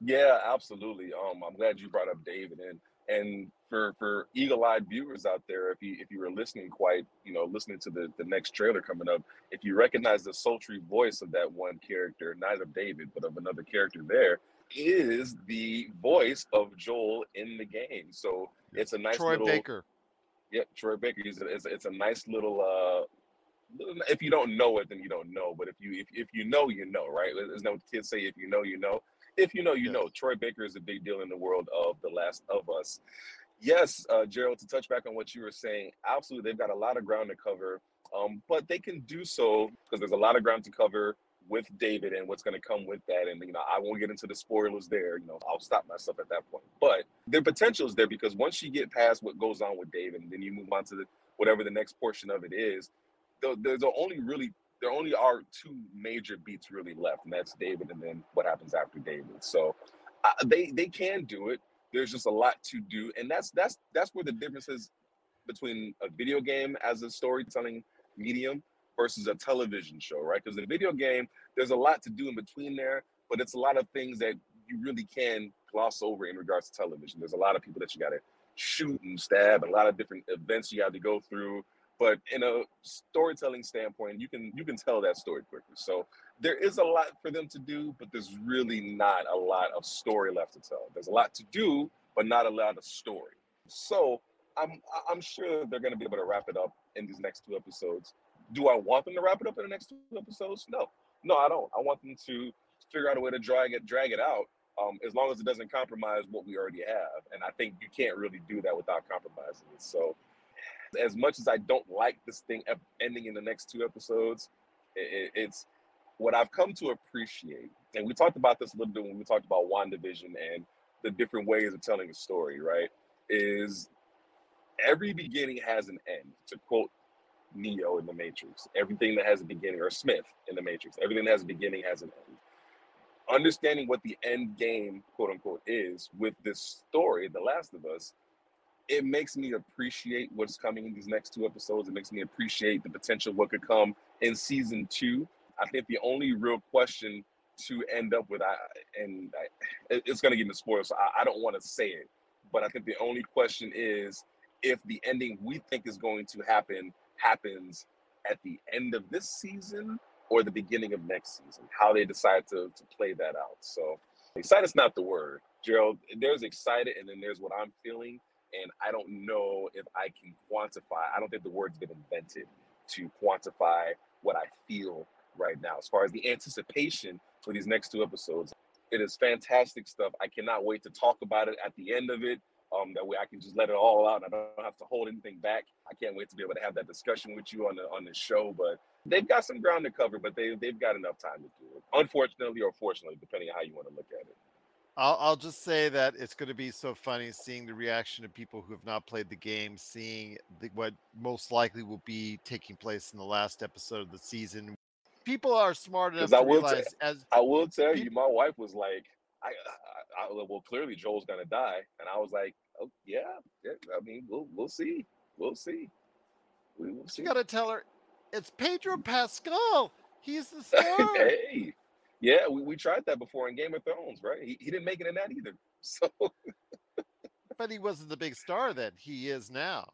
Yeah, absolutely. Um, I'm glad you brought up David, and and for for eagle-eyed viewers out there, if you if you were listening quite, you know, listening to the the next trailer coming up, if you recognize the sultry voice of that one character, not of David, but of another character there, is the voice of Joel in the game. So it's a nice Troy little... Troy Baker. Yeah, Troy Baker. It's a, it's a nice little... Uh, if you don't know it, then you don't know. But if you if, if you know, you know, right? Isn't that what the kids say? If you know, you know. If you know, you yes. know. Troy Baker is a big deal in the world of The Last of Us. Yes, uh, Gerald, to touch back on what you were saying, absolutely, they've got a lot of ground to cover. Um, but they can do so because there's a lot of ground to cover with David and what's going to come with that. And, you know, I won't get into the spoilers there. You know, I'll stop myself at that point. But their potential is there because once you get past what goes on with David and then you move on to the, whatever the next portion of it is, there's only really, there only are two major beats really left, and that's David and then what happens after David. So uh, they they can do it. There's just a lot to do. And that's, that's, that's where the difference is between a video game as a storytelling medium versus a television show, right? Because the video game, there's a lot to do in between there, but it's a lot of things that you really can gloss over in regards to television. There's a lot of people that you got to shoot and stab, and a lot of different events you have to go through. But in a storytelling standpoint, you can you can tell that story quickly. So there is a lot for them to do, but there's really not a lot of story left to tell. There's a lot to do, but not a lot of story. So I'm I'm sure they're going to be able to wrap it up in these next two episodes. Do I want them to wrap it up in the next two episodes? No, no, I don't. I want them to figure out a way to drag it, drag it out, um, as long as it doesn't compromise what we already have. And I think you can't really do that without compromising it. So as much as I don't like this thing ending in the next two episodes, it, it's what I've come to appreciate. And we talked about this a little bit when we talked about WandaVision and the different ways of telling a story, right? Is every beginning has an end, to quote Neo in the Matrix. Everything that has a beginning, or Smith in the Matrix, everything that has a beginning has an end. Understanding what the end game, quote unquote, is with this story, The Last of Us, it makes me appreciate what's coming in these next two episodes. It makes me appreciate the potential of what could come in season two. I think the only real question to end up with, I and I, it's going to get into spoilers, so I, I don't want to say it, but I think the only question is if the ending we think is going to happen happens at the end of this season or the beginning of next season, how they decide to, to play that out. So excited's not the word, Gerald. There's excited and then there's what I'm feeling, and I don't know if I can quantify. I don't think the word's been invented to quantify what I feel right now. As far as the anticipation for these next two episodes, it is fantastic stuff. I cannot wait to talk about it at the end of it. Um, that way I can just let it all out and I don't have to hold anything back. I can't wait to be able to have that discussion with you on the on the show. But they've got some ground to cover, but they, they've got enough time to do it. Unfortunately or fortunately, depending on how you want to look at it. I'll, I'll just say that it's going to be so funny seeing the reaction of people who have not played the game, seeing the, what most likely will be taking place in the last episode of the season. People are smart enough to I will realize... T- as I will tell people- you, my wife was like, I, I, I, well, clearly Joel's going to die. And I was like, oh, yeah, yeah, I mean, we'll we'll see. We'll see. We will see. You got to tell her, it's Pedro Pascal. He's the star. Hey. Yeah, we, we tried that before in Game of Thrones, right? He, he didn't make it in that either. So, but he wasn't the big star that he is now.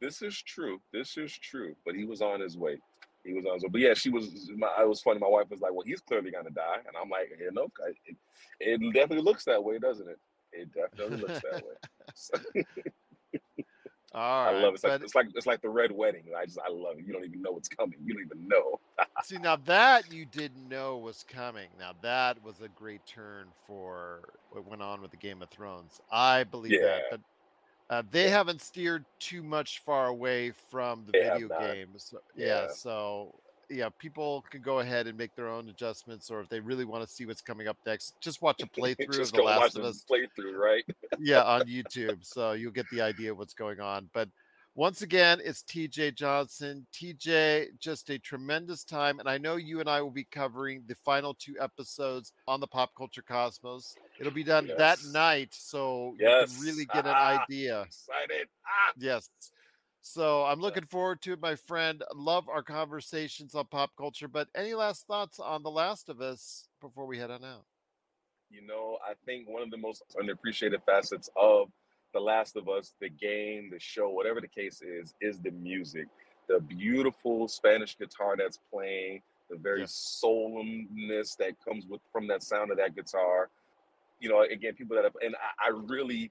This is true. This is true. But he was on his way. He was on. So, but yeah, she was. My, it was funny. My wife was like, "Well, he's clearly gonna die," and I'm like, "You know, it, it definitely looks that way, doesn't it? It definitely looks that way." So, all right, I love it. It's like, but... it's like it's like the Red Wedding. I just I love it. You don't even know what's coming. You don't even know. See, now that you didn't know was coming. Now that was a great turn for what went on with the Game of Thrones. I believe yeah. that. But, Uh, they haven't steered too much far away from the they video games. So, yeah, yeah, so yeah, people can go ahead and make their own adjustments, or if they really want to see what's coming up next, just watch a playthrough of The Last of Us playthrough, right? Yeah, on YouTube, so you'll get the idea of what's going on. But once again, it's T J Johnson. T J, just a tremendous time, and I know you and I will be covering the final two episodes on the Pop Culture Cosmos. It'll be done yes. that night, so yes. you can really get an ah, idea. Excited. Ah. Yes. So I'm looking forward to it, my friend. Love our conversations on pop culture, but any last thoughts on The Last of Us before we head on out? You know, I think one of the most underappreciated facets of The Last of Us, the game, the show, whatever the case is, is the music. The beautiful Spanish guitar that's playing, the very yeah. solemnness that comes with from that sound of that guitar. You know, again, people that have, and I, I really,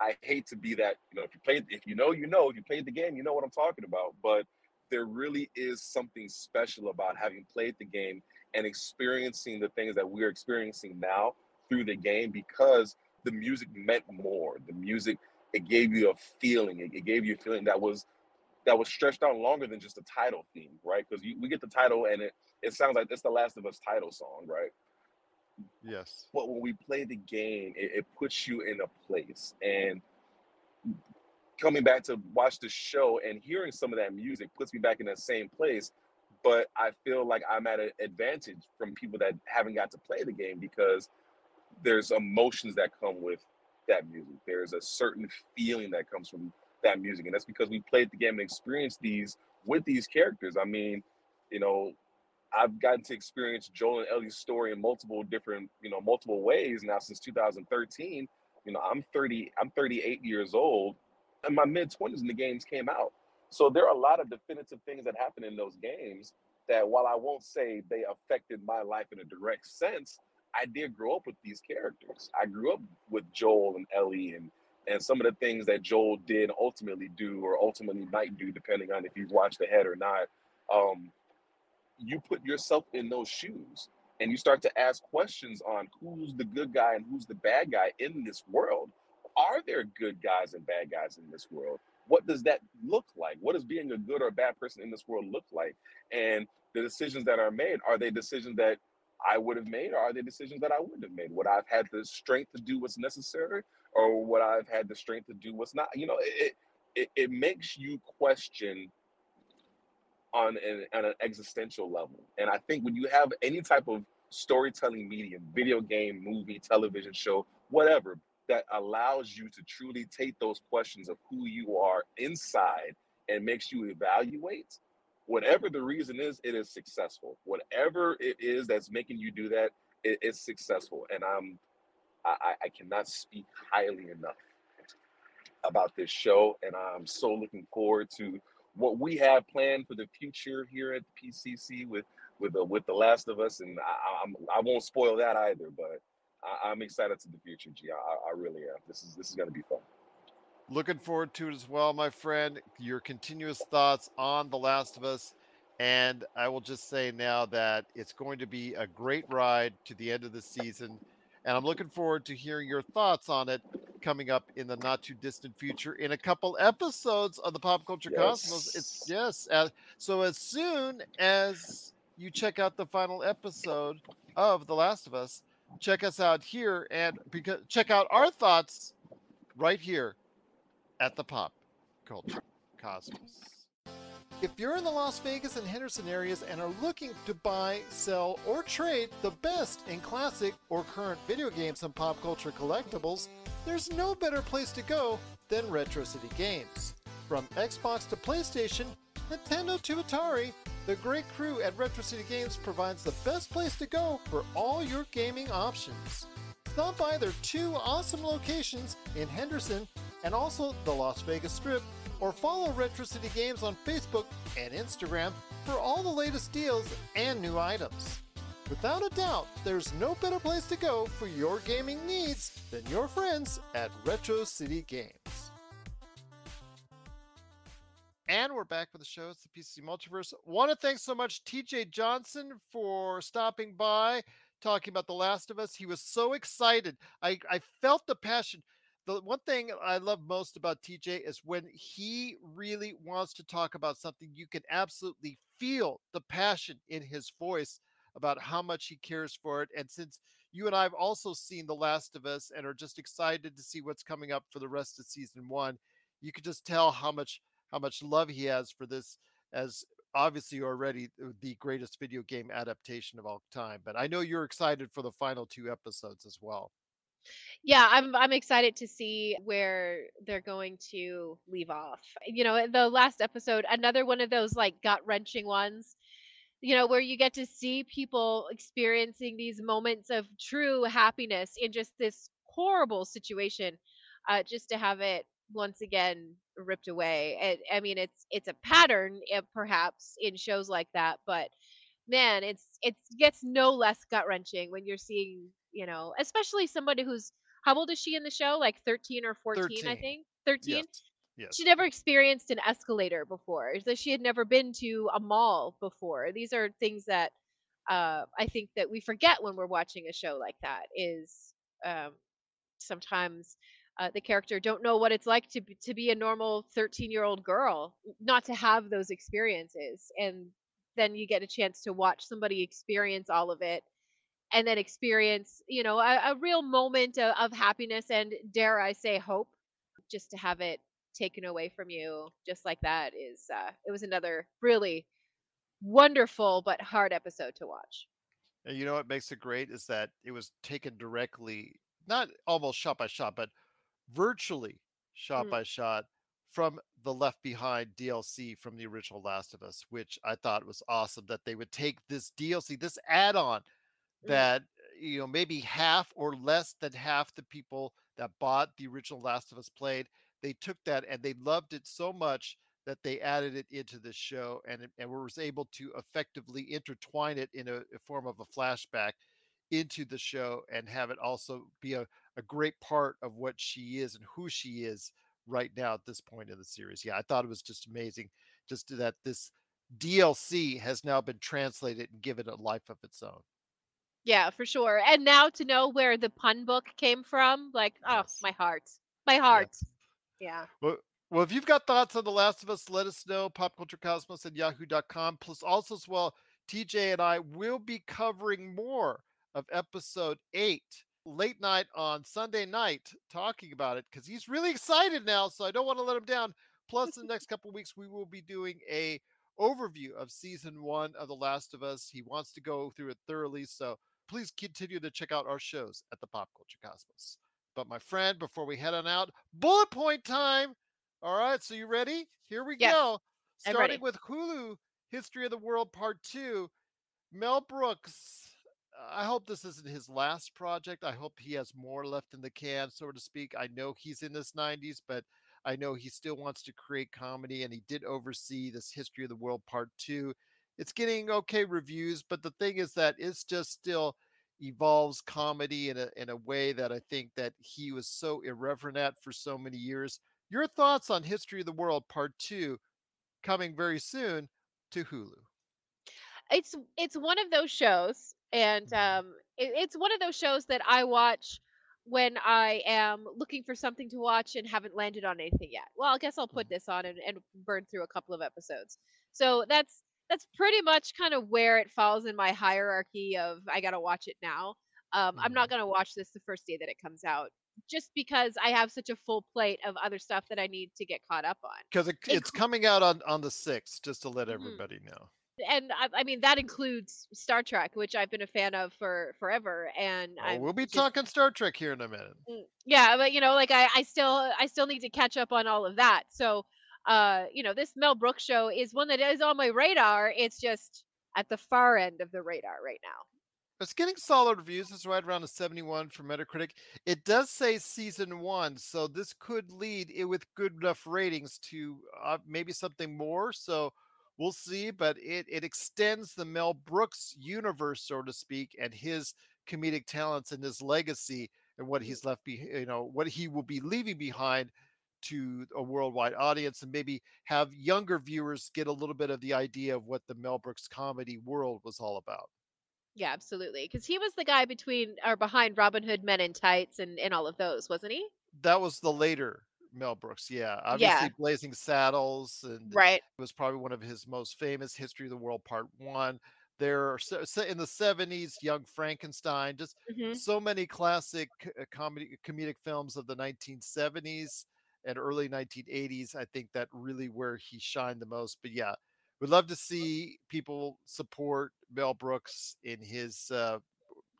I hate to be that, you know, if you played, if you know, you know, if you played the game, you know what I'm talking about. But there really is something special about having played the game and experiencing the things that we're experiencing now through the game, because the music meant more. The music, it gave you a feeling. It, it gave you a feeling that was that was stretched out longer than just the title theme, right? Because we get the title and it it sounds like it's The Last of Us title song, right? Yes. But when we play the game, it, it puts you in a place. And coming back to watch the show and hearing some of that music puts me back in that same place. But I feel like I'm at an advantage from people that haven't got to play the game, because there's emotions that come with that music. There's a certain feeling that comes from that music. And that's because we played the game and experienced these with these characters. I mean, you know, I've gotten to experience Joel and Ellie's story in multiple different, you know, multiple ways now since two thousand thirteen. You know, I'm thirty, I'm thirty-eight years old, and my mid-twenties when the games came out. So there are a lot of definitive things that happen in those games that, while I won't say they affected my life in a direct sense, I did grow up with these characters. I grew up with Joel and Ellie, and and some of the things that Joel did ultimately do, or ultimately might do, depending on if you've watched ahead or not. Um, you put yourself in those shoes and you start to ask questions on who's the good guy and who's the bad guy in this world. Are there good guys and bad guys in this world? What does that look like? What does being a good or a bad person in this world look like? And the decisions that are made, are they decisions that I would have made, or are there decisions that I wouldn't have made? Would I have had the strength to do what's necessary, or would I have had the strength to do what's not? You know, it it, it makes you question on an, on an existential level. And I think when you have any type of storytelling medium, video game, movie, television show, whatever, that allows you to truly take those questions of who you are inside and makes you evaluate, whatever the reason is, it is successful. Whatever it is that's making you do that, it is successful. And I'm, I, I cannot speak highly enough about this show. And I'm so looking forward to what we have planned for the future here at the P C C with with the, with The Last of Us. And I, I'm, I won't spoil that either, but I, I'm excited to the future, G. I, I really am. This is this is going to be fun. Looking forward to it as well, my friend. Your continuous thoughts on The Last of Us. And I will just say now that it's going to be a great ride to the end of the season. And I'm looking forward to hearing your thoughts on it coming up in the not too distant future in a couple episodes of the Pop Culture yes. Cosmos. It's yes. Uh, so as soon as you check out the final episode of The Last of Us, check us out here and because, check out our thoughts right here at the Pop Culture Cosmos. If you're in the Las Vegas and Henderson areas and are looking to buy, sell, or trade the best in classic or current video games and pop culture collectibles, there's no better place to go than Retro City Games. From Xbox to PlayStation, Nintendo to Atari, the great crew at Retro City Games provides the best place to go for all your gaming options. Stop by their two awesome locations in Henderson and also the Las Vegas Strip or follow Retro City Games on Facebook and Instagram for all the latest deals and new items. Without a doubt, there's no better place to go for your gaming needs than your friends at Retro City Games. And we're back with the show. It's the P C Multiverse. Want to thank so much T J Johnson for stopping by, talking about The Last of Us. He was so excited. I, I felt the passion. The one thing I love most about T J is when he really wants to talk about something, you can absolutely feel the passion in his voice about how much he cares for it. And since you and I have also seen The Last of Us and are just excited to see what's coming up for the rest of season one, you could just tell how much how much love he has for this, as obviously already the greatest video game adaptation of all time. But I know you're excited for the final two episodes as well. Yeah, I'm I'm excited to see where they're going to leave off. You know, the last episode, another one of those like gut-wrenching ones, you know, where you get to see people experiencing these moments of true happiness in just this horrible situation, uh, just to have it once again ripped away. It, I mean, it's it's a pattern, uh, perhaps, in shows like that, but man, it's it gets no less gut-wrenching when you're seeing, you know, especially somebody who's, how old is she in the show? Like thirteen or fourteen, thirteen. I think. thirteen? Yes. Yes. She never experienced an escalator before. So she had never been to a mall before. These are things that uh, I think that we forget when we're watching a show like that is um, sometimes uh, the character don't know what it's like to be, to be a normal thirteen-year-old girl, not to have those experiences. And then you get a chance to watch somebody experience all of it. And then experience, you know, a, a real moment of, of happiness and, dare I say, hope. Just to have it taken away from you just like that is, uh, it was another really wonderful but hard episode to watch. And you know what makes it great is that it was taken directly, not almost shot by shot, but virtually shot mm. by shot from the Left Behind D L C from the original Last of Us, which I thought was awesome that they would take this D L C, this add-on, that, you know, maybe half or less than half the people that bought the original Last of Us played, they took that and they loved it so much that they added it into this show and, and was able to effectively intertwine it in a, a form of a flashback into the show and have it also be a, a great part of what she is and who she is right now at this point in the series. Yeah, I thought it was just amazing just that this D L C has now been translated and given a life of its own. Yeah, for sure. And now to know where the pun book came from, like, oh, yes. my heart. My heart. Yes. Yeah. Well, well, if you've got thoughts on The Last of Us, let us know. Pop Culture Cosmos at yahoo dot com. Plus, also as well, T J and I will be covering more of episode eight late night on Sunday night, talking about it because he's really excited now, so I don't want to let him down. Plus, in the next couple of weeks, we will be doing a overview of season one of The Last of Us. He wants to go through it thoroughly, so please continue to check out our shows at the Pop Culture Cosmos. But my friend, before we head on out, bullet point time. All right, so you ready? Here we yes, go. Starting with Hulu, History of the World Part two. Mel Brooks, I hope this isn't his last project. I hope he has more left in the can, so to speak. I know he's in his nineties, but I know he still wants to create comedy, and he did oversee this History of the World Part two. It's getting okay reviews, but the thing is that it's just still evolves comedy in a, in a way that I think that he was so irreverent at for so many years. Your thoughts on History of the World Part two coming very soon to Hulu? It's, it's one of those shows, and um, it, it's one of those shows that I watch when I am looking for something to watch and haven't landed on anything yet. Well, I guess I'll put this on and, and burn through a couple of episodes. So that's that's pretty much kind of where it falls in my hierarchy of I gotta watch it now. Um, I'm not gonna watch this the first day that it comes out just because I have such a full plate of other stuff that I need to get caught up on. Because it, it's Inc- coming out on, on the sixth, just to let everybody mm-hmm. know. And I, I mean, that includes Star Trek, which I've been a fan of for forever. And oh, we'll be just talking Star Trek here in a minute. Yeah. But, you know, like I, I still I still need to catch up on all of that. So, uh, you know, this Mel Brooks show is one that is on my radar. It's just at the far end of the radar right now. It's getting solid reviews. It's right around a seventy-one for Metacritic. It does say season one, so this could lead it with good enough ratings to uh, maybe something more. So we'll see, but it, it extends the Mel Brooks universe, so to speak, and his comedic talents and his legacy and what he's left be, you know, what he will be leaving behind to a worldwide audience, and maybe have younger viewers get a little bit of the idea of what the Mel Brooks comedy world was all about. Yeah, absolutely. Because he was the guy between or behind Robin Hood, Men in Tights, and, and all of those, wasn't he? That was the later Mel Brooks, yeah. Obviously, yeah. Blazing Saddles, and right. It was probably one of his most famous, History of the World Part One. There are so, so in the seventies, Young Frankenstein, just mm-hmm. so many classic uh, comedy comedic films of the nineteen seventies and early nineteen eighties. I think that really where he shined the most. But yeah, we'd love to see people support Mel Brooks in his, uh,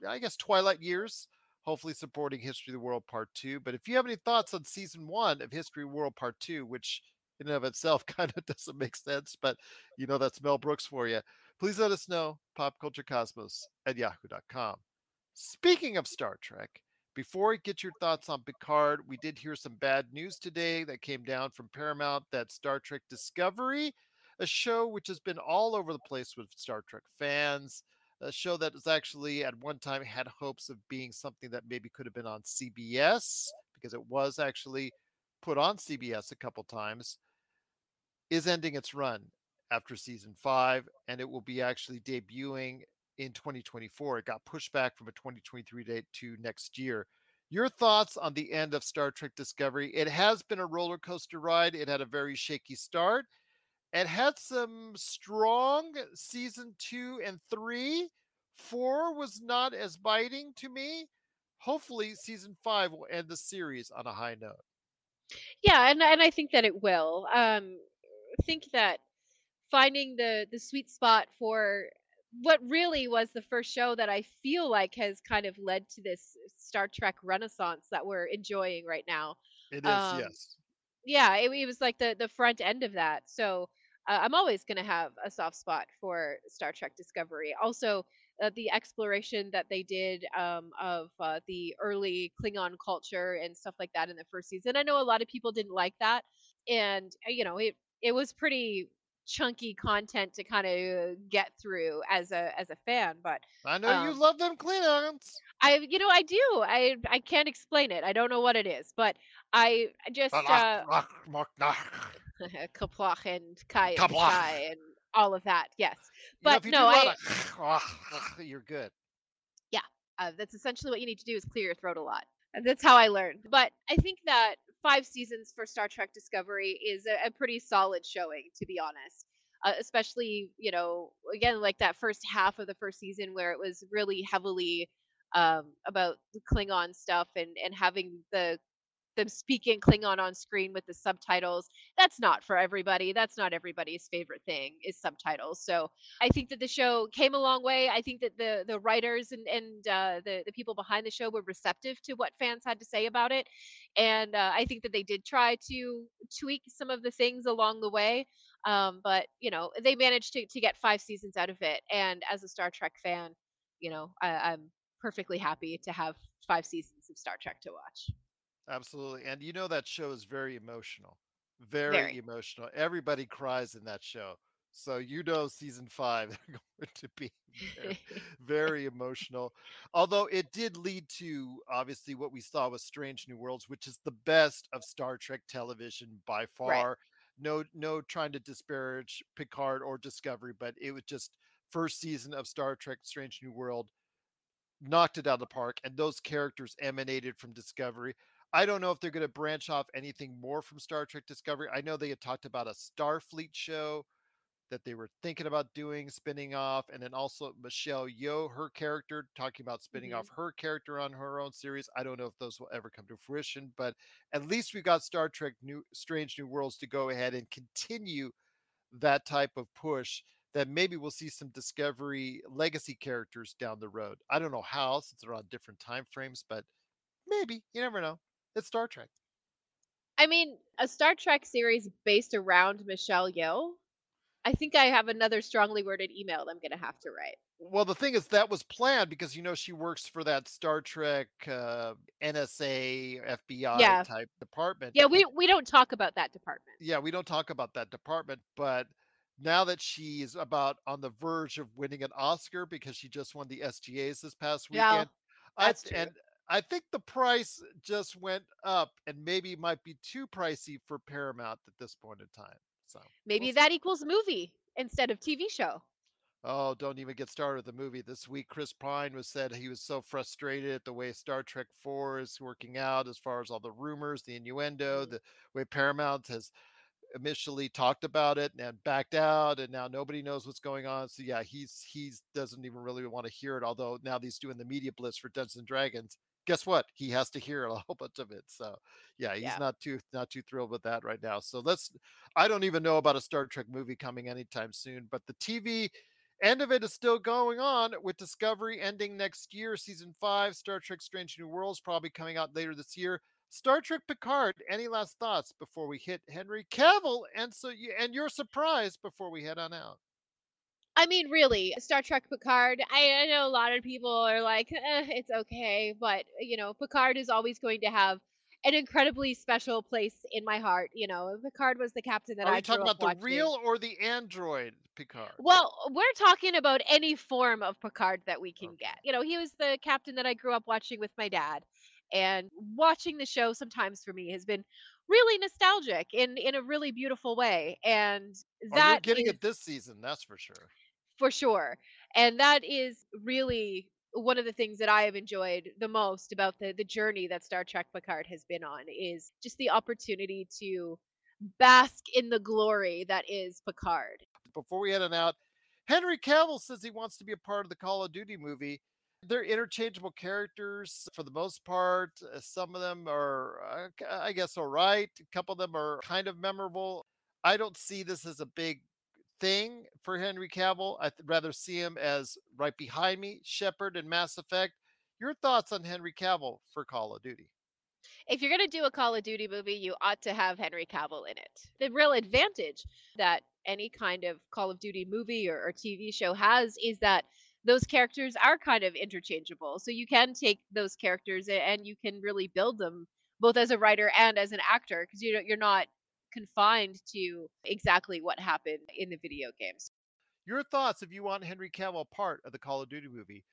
I guess, twilight years, hopefully supporting History of the World Part Two. But if you have any thoughts on season one of History of the World Part Two, which in and of itself kind of doesn't make sense, but you know, that's Mel Brooks for you. Please let us know, popculturecosmos at yahoo dot com. Speaking of Star Trek, before we get your thoughts on Picard, we did hear some bad news today that came down from Paramount that Star Trek Discovery, a show which has been all over the place with Star Trek fans, a show that was actually at one time had hopes of being something that maybe could have been on C B S, because it was actually put on C B S a couple times, is ending its run after season five, and it will be actually debuting in twenty twenty-four. It got pushed back from a twenty twenty-three date to next year. Your thoughts on the end of Star Trek Discovery? It has been a roller coaster ride. It had a very shaky start. It had some strong season two and three. Four was not as biting to me. Hopefully season five will end the series on a high note. Yeah, and, and I think that it will. Um, I think that finding the, the sweet spot for what really was the first show that I feel like has kind of led to this Star Trek renaissance that we're enjoying right now. It is, um, yes. Yeah, it, it was like the, the front end of that. So uh, I'm always going to have a soft spot for Star Trek Discovery. Also, uh, the exploration that they did um, of uh, the early Klingon culture and stuff like that in the first season. I know a lot of people didn't like that. And, you know, it, it was pretty chunky content to kind of get through as a as a fan, but I know um, you love them Klingons. I you know I do. I I can't explain it. I don't know what it is, but I just uh, Kaplach and Kai and Kai and all of that. Yes, but you know, you no, I, a, you're good. Yeah, uh, that's essentially what you need to do is clear your throat a lot. And that's how I learned. But I think that five seasons for Star Trek Discovery is a, a pretty solid showing, to be honest. Uh, especially, you know, again, like that first half of the first season where it was really heavily um, about the Klingon stuff and, and having the them speak in Klingon on screen with the subtitles. That's not for everybody. That's not everybody's favorite thing is subtitles. So I think that the show came a long way. I think that the the writers and, and uh, the, the people behind the show were receptive to what fans had to say about it. And uh, I think that they did try to tweak some of the things along the way. Um, but, you know, they managed to, to get five seasons out of it. And as a Star Trek fan, you know, I, I'm perfectly happy to have five seasons of Star Trek to watch. Absolutely. And you know, that show is very emotional, very, very emotional. Everybody cries in that show. So, you know, season five, they're going to be very, very emotional. Although it did lead to obviously what we saw with Strange New Worlds, which is the best of Star Trek television by far. Right. No, no trying to disparage Picard or Discovery, but it was just first season of Star Trek Strange New World knocked it out of the park. And those characters emanated from Discovery. I don't know if they're going to branch off anything more from Star Trek Discovery. I know they had talked about a Starfleet show that they were thinking about doing, spinning off, and then also Michelle Yeoh, her character, talking about spinning mm-hmm. off her character on her own series. I don't know if those will ever come to fruition, but at least we got Star Trek New Strange New Worlds to go ahead and continue that type of push that maybe we'll see some Discovery legacy characters down the road. I don't know how, since they're on different time frames, but maybe. You never know. It's Star Trek. I mean, a Star Trek series based around Michelle Yeoh? I think I have another strongly worded email that I'm going to have to write. Well, the thing is, that was planned because, you know, she works for that Star Trek uh, N S A, F B I yeah. type department. Yeah, we, we don't talk about that department. Yeah, we don't talk about that department. But now that she's about on the verge of winning an Oscar because she just won the S G As this past weekend. Yeah, that's I, true. And I think the price just went up and maybe might be too pricey for Paramount at this point in time. So maybe we'll that see. Equals movie instead of T V show. Oh, don't even get started with the movie. This week, Chris Pine was said he was so frustrated at the way Star Trek four is working out as far as all the rumors, the innuendo, the way Paramount has initially talked about it and backed out, and now nobody knows what's going on. So yeah, he's he's doesn't even really want to hear it, although now he's doing the media blitz for Dungeons and Dragons. Guess what? He has to hear a whole bunch of it. So yeah, he's yeah. not too not too thrilled with that right now. So let's I don't even know about a Star Trek movie coming anytime soon, but the T V end of it is still going on with Discovery ending next year, season five, Star Trek Strange New Worlds probably coming out later this year. Star Trek Picard, any last thoughts before we hit Henry Cavill and so you and your surprise before we head on out? I mean, really, Star Trek Picard, I, I know a lot of people are like, eh, it's okay. But, you know, Picard is always going to have an incredibly special place in my heart. You know, Picard was the captain that I grew up watching. Are you talking about the real or the android Picard? Well, we're talking about any form of Picard that we can okay. get. You know, he was the captain that I grew up watching with my dad. And watching the show sometimes for me has been really nostalgic in, in a really beautiful way. And that oh, you're getting is, it this season, that's for sure. For sure. And that is really one of the things that I have enjoyed the most about the, the journey that Star Trek Picard has been on is just the opportunity to bask in the glory that is Picard. Before we head on out, Henry Cavill says he wants to be a part of the Call of Duty movie. They're interchangeable characters for the most part. Some of them are, I guess, all right. A couple of them are kind of memorable. I don't see this as a big thing for Henry Cavill. I'd rather see him as right behind me, Shepard and Mass Effect. Your thoughts on Henry Cavill for Call of Duty? If you're going to do a Call of Duty movie, you ought to have Henry Cavill in it. The real advantage that any kind of Call of Duty movie or, or T V show has is that those characters are kind of interchangeable. So you can take those characters and you can really build them both as a writer and as an actor because you you're not confined to exactly what happened in the video games. Your thoughts if you want Henry Cavill part of the Call of Duty movie,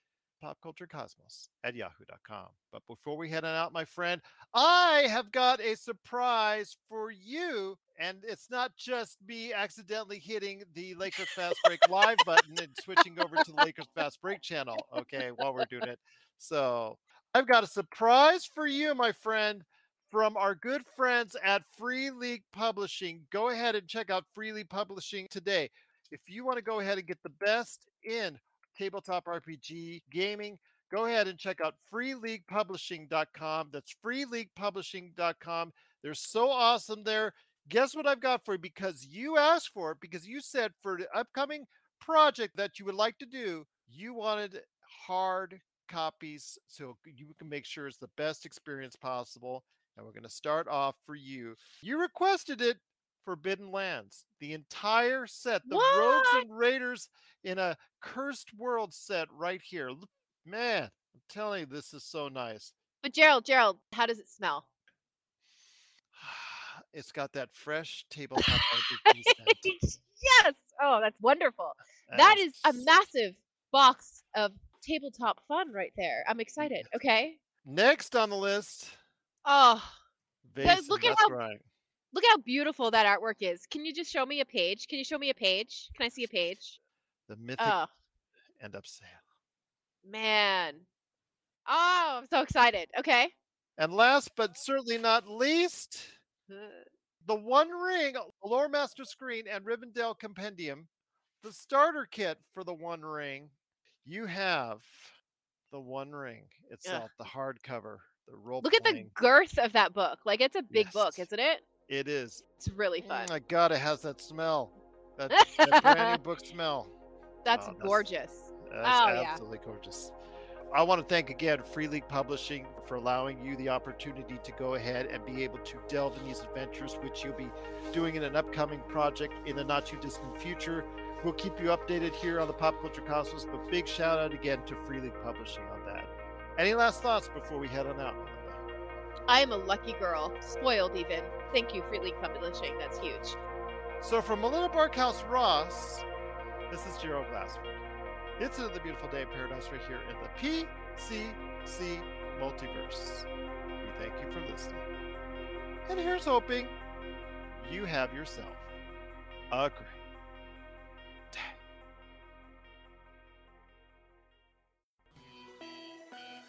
popculturecosmos at yahoo dot com. But before we head on out, my friend, I have got a surprise for you. And it's not just me accidentally hitting the Lakers Fast Break Live button and switching over to the Lakers Fast Break channel, okay, while we're doing it. So I've got a surprise for you, my friend, from our good friends at Free League Publishing. Go ahead and check out Free League Publishing today. If you want to go ahead and get the best in tabletop R P G gaming, go ahead and check out free league publishing dot com. That's free league publishing dot com. They're so awesome there. Guess what I've got for you? Because you asked for it, because you said for the upcoming project that you would like to do, you wanted hard copies so you can make sure it's the best experience possible. And we're going to start off for you. You requested it, Forbidden Lands, the entire set, the what? Rogues and Raiders in a Cursed World set right here. Man, I'm telling you, this is so nice. But Gerald, Gerald, how does it smell? It's got that fresh tabletop R P G scent. Yes. Oh, that's wonderful. And that is a massive box of tabletop fun right there. I'm excited. Okay. Next on the list. Oh, look at how right. look how beautiful that artwork is. Can you just show me a page? Can you show me a page? Can I see a page? The mythic oh. and Upsale. Man. Oh, I'm so excited. Okay. And last but certainly not least, The One Ring Lore Master Screen and Rivendell Compendium, the starter kit for The One Ring. You have The One Ring itself, yeah. the hardcover, the role. Look playing. At the girth of that book. Like, it's a big yes. book, isn't it? It is. It's really fun. Oh my God, it has that smell. That, that brand new book smell. That's oh, gorgeous. That's, that's oh, absolutely yeah. gorgeous. I want to thank again Free League Publishing for allowing you the opportunity to go ahead and be able to delve in these adventures, which you'll be doing in an upcoming project in the not too distant future. We'll keep you updated here on the Pop Culture Cosmos, but big shout out again to Free League Publishing on that. Any last thoughts before we head on out? I am a lucky girl, spoiled even. Thank you, Free League Publishing. That's huge. So from Melinda Barkhouse-Ross, this is Gerald Glassford. It's another beautiful day in paradise right here in the P C C Multiverse. We thank you for listening. And here's hoping you have yourself a great day.